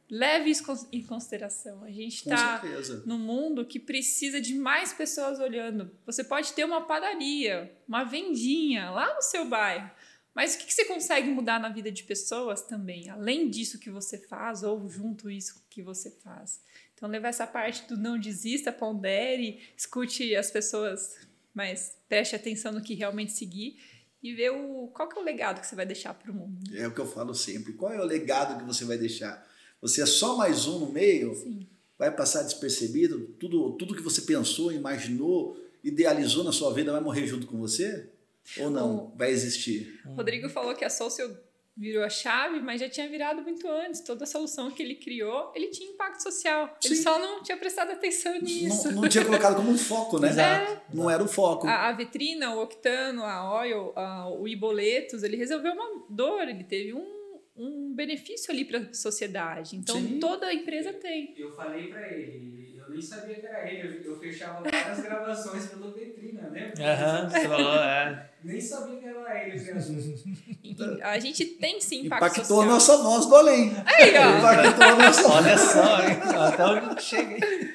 Leve isso em consideração. A gente está num mundo que precisa de mais pessoas olhando. Você pode ter uma padaria, uma vendinha lá no seu bairro, mas o que você consegue mudar na vida de pessoas também, além disso que você faz ou junto isso que você faz? Então, levar essa parte do não desista, pondere, escute as pessoas, mas preste atenção no que realmente seguir e ver o, qual que é o legado que você vai deixar para o mundo. É o que eu falo sempre. Qual é o legado que você vai deixar? Você é só mais um no meio? Sim. Vai passar despercebido? Tudo, tudo que você pensou, imaginou, idealizou na sua vida vai morrer junto com você? Ou não? Bom, vai existir? O Rodrigo falou que a Soulcial virou a chave, mas já tinha virado muito antes. Toda a solução que ele criou, ele tinha impacto social. Sim. Ele só não tinha prestado atenção nisso. Não, não tinha colocado como um foco, né? Exato. Não era o foco. A, a Vitrina, o Octano, a Oil, a, o Iboletos, ele resolveu uma dor, ele teve um, um benefício ali para a sociedade. Então, sim, toda empresa tem. Eu falei para ele, eu nem sabia que era ele, eu fechava várias gravações pelo Vitrina, né? Aham, uhum, só, é... Nem sabia que era ele, né? A gente tem sim impacto Impactou social. Impactou a nossa voz do além. Aí, ó. Impactou a nossa voz. Olha só, hein? Até onde chega, hein?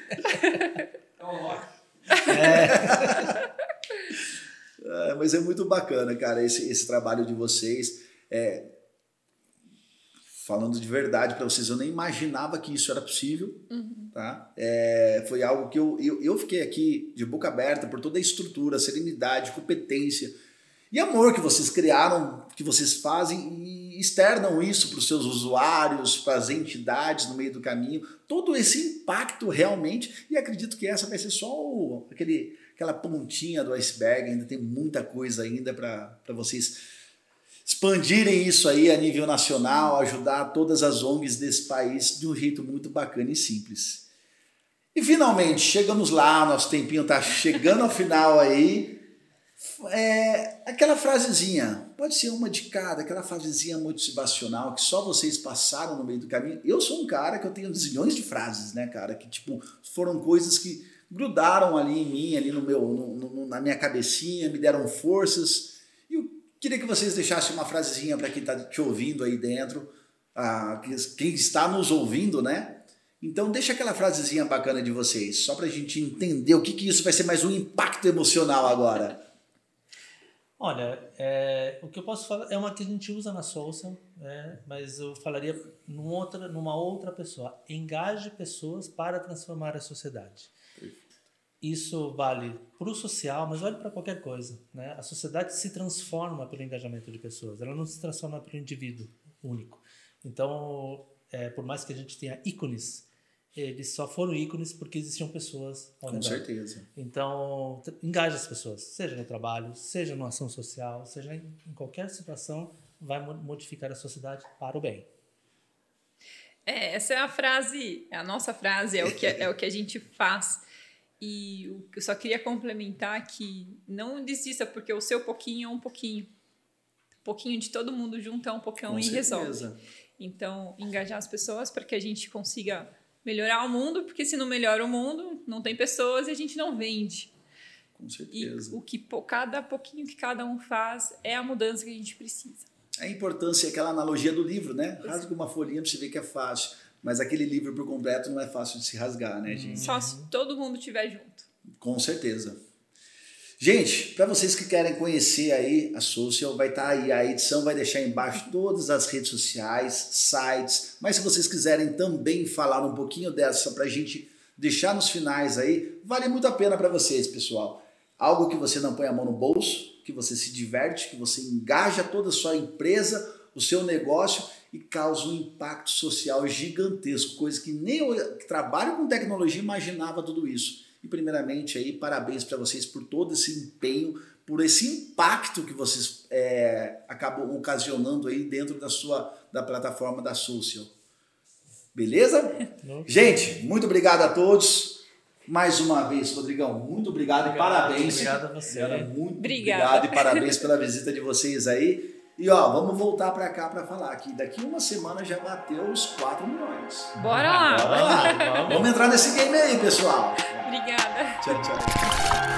É. É, mas é muito bacana, cara, esse, esse trabalho de vocês. É, falando de verdade para vocês, eu nem imaginava que isso era possível. Uhum. Tá? É, foi algo que eu, eu, eu fiquei aqui de boca aberta por toda a estrutura, serenidade, competência... E amor que vocês criaram, que vocês fazem e externam isso para os seus usuários, para as entidades no meio do caminho. Todo esse impacto realmente. E acredito que essa vai ser só o, aquele, aquela pontinha do iceberg. Ainda tem muita coisa ainda para vocês expandirem isso aí a nível nacional, ajudar todas as O N Gs desse país de um jeito muito bacana e simples. E finalmente, chegamos lá, nosso tempinho está chegando ao final aí. É, aquela frasezinha, pode ser uma de cada, aquela frasezinha motivacional que só vocês passaram no meio do caminho. Eu sou um cara que eu tenho zilhões de frases, né, cara, que tipo, foram coisas que grudaram ali em mim, ali no meu, no, no, na minha cabecinha, me deram forças. E eu queria que vocês deixassem uma frasezinha para quem está te ouvindo aí dentro, ah, quem está nos ouvindo, né? Então deixa aquela frasezinha bacana de vocês, só para a gente entender o que, que isso vai ser mais um impacto emocional agora. Olha, é, o que eu posso falar é uma que a gente usa na Soulcial, né, mas eu falaria num outra, numa outra pessoa. Engaje pessoas para transformar a sociedade. Isso vale para o social, mas vale para qualquer coisa, né? A sociedade se transforma pelo engajamento de pessoas, ela não se transforma pelo indivíduo único. Então, é, por mais que a gente tenha ícones, eles só foram ícones porque existiam pessoas ao redor. Com certeza. Então, engaja as pessoas, seja no trabalho, seja numa ação social, seja em, em qualquer situação, vai modificar a sociedade para o bem. É, essa é a frase, a nossa frase, é o que, é o que a gente faz. E eu só queria complementar que não desista, porque o seu pouquinho é um pouquinho. Um pouquinho de todo mundo junto é um pocão Com e certeza. Resolve. Então, engajar as pessoas para que a gente consiga... melhorar o mundo, porque se não melhora o mundo, não tem pessoas e a gente não vende. Com certeza. E o que cada pouquinho que cada um faz é a mudança que a gente precisa. A importância é aquela analogia do livro, né? Isso. Rasga uma folhinha para você ver que é fácil, mas aquele livro por completo não é fácil de se rasgar, né, gente? Só se todo mundo estiver junto. Com certeza. Gente, para vocês que querem conhecer aí a Soulcial, vai estar tá aí, a edição vai deixar embaixo todas as redes sociais, sites, mas se vocês quiserem também falar um pouquinho dessa para a gente deixar nos finais aí, vale muito a pena para vocês, pessoal. Algo que você não põe a mão no bolso, que você se diverte, que você engaja toda a sua empresa, o seu negócio e causa um impacto social gigantesco, coisa que nem eu que trabalho com tecnologia imaginava tudo isso. E primeiramente aí, parabéns para vocês por todo esse empenho, por esse impacto que vocês é, acabam ocasionando aí dentro da sua da plataforma da Soulcial. Beleza? Gente, muito obrigado a todos. Mais uma vez, Rodrigão, muito obrigado, obrigado e parabéns. Obrigado a você. Cara, muito Obrigada. Obrigado e parabéns pela visita de vocês aí. E ó, vamos voltar para cá para falar que daqui uma semana já bateu os quatro milhões. Bora lá! Bora lá. Vamos entrar nesse game aí, pessoal. Obrigada. Tchau, tchau.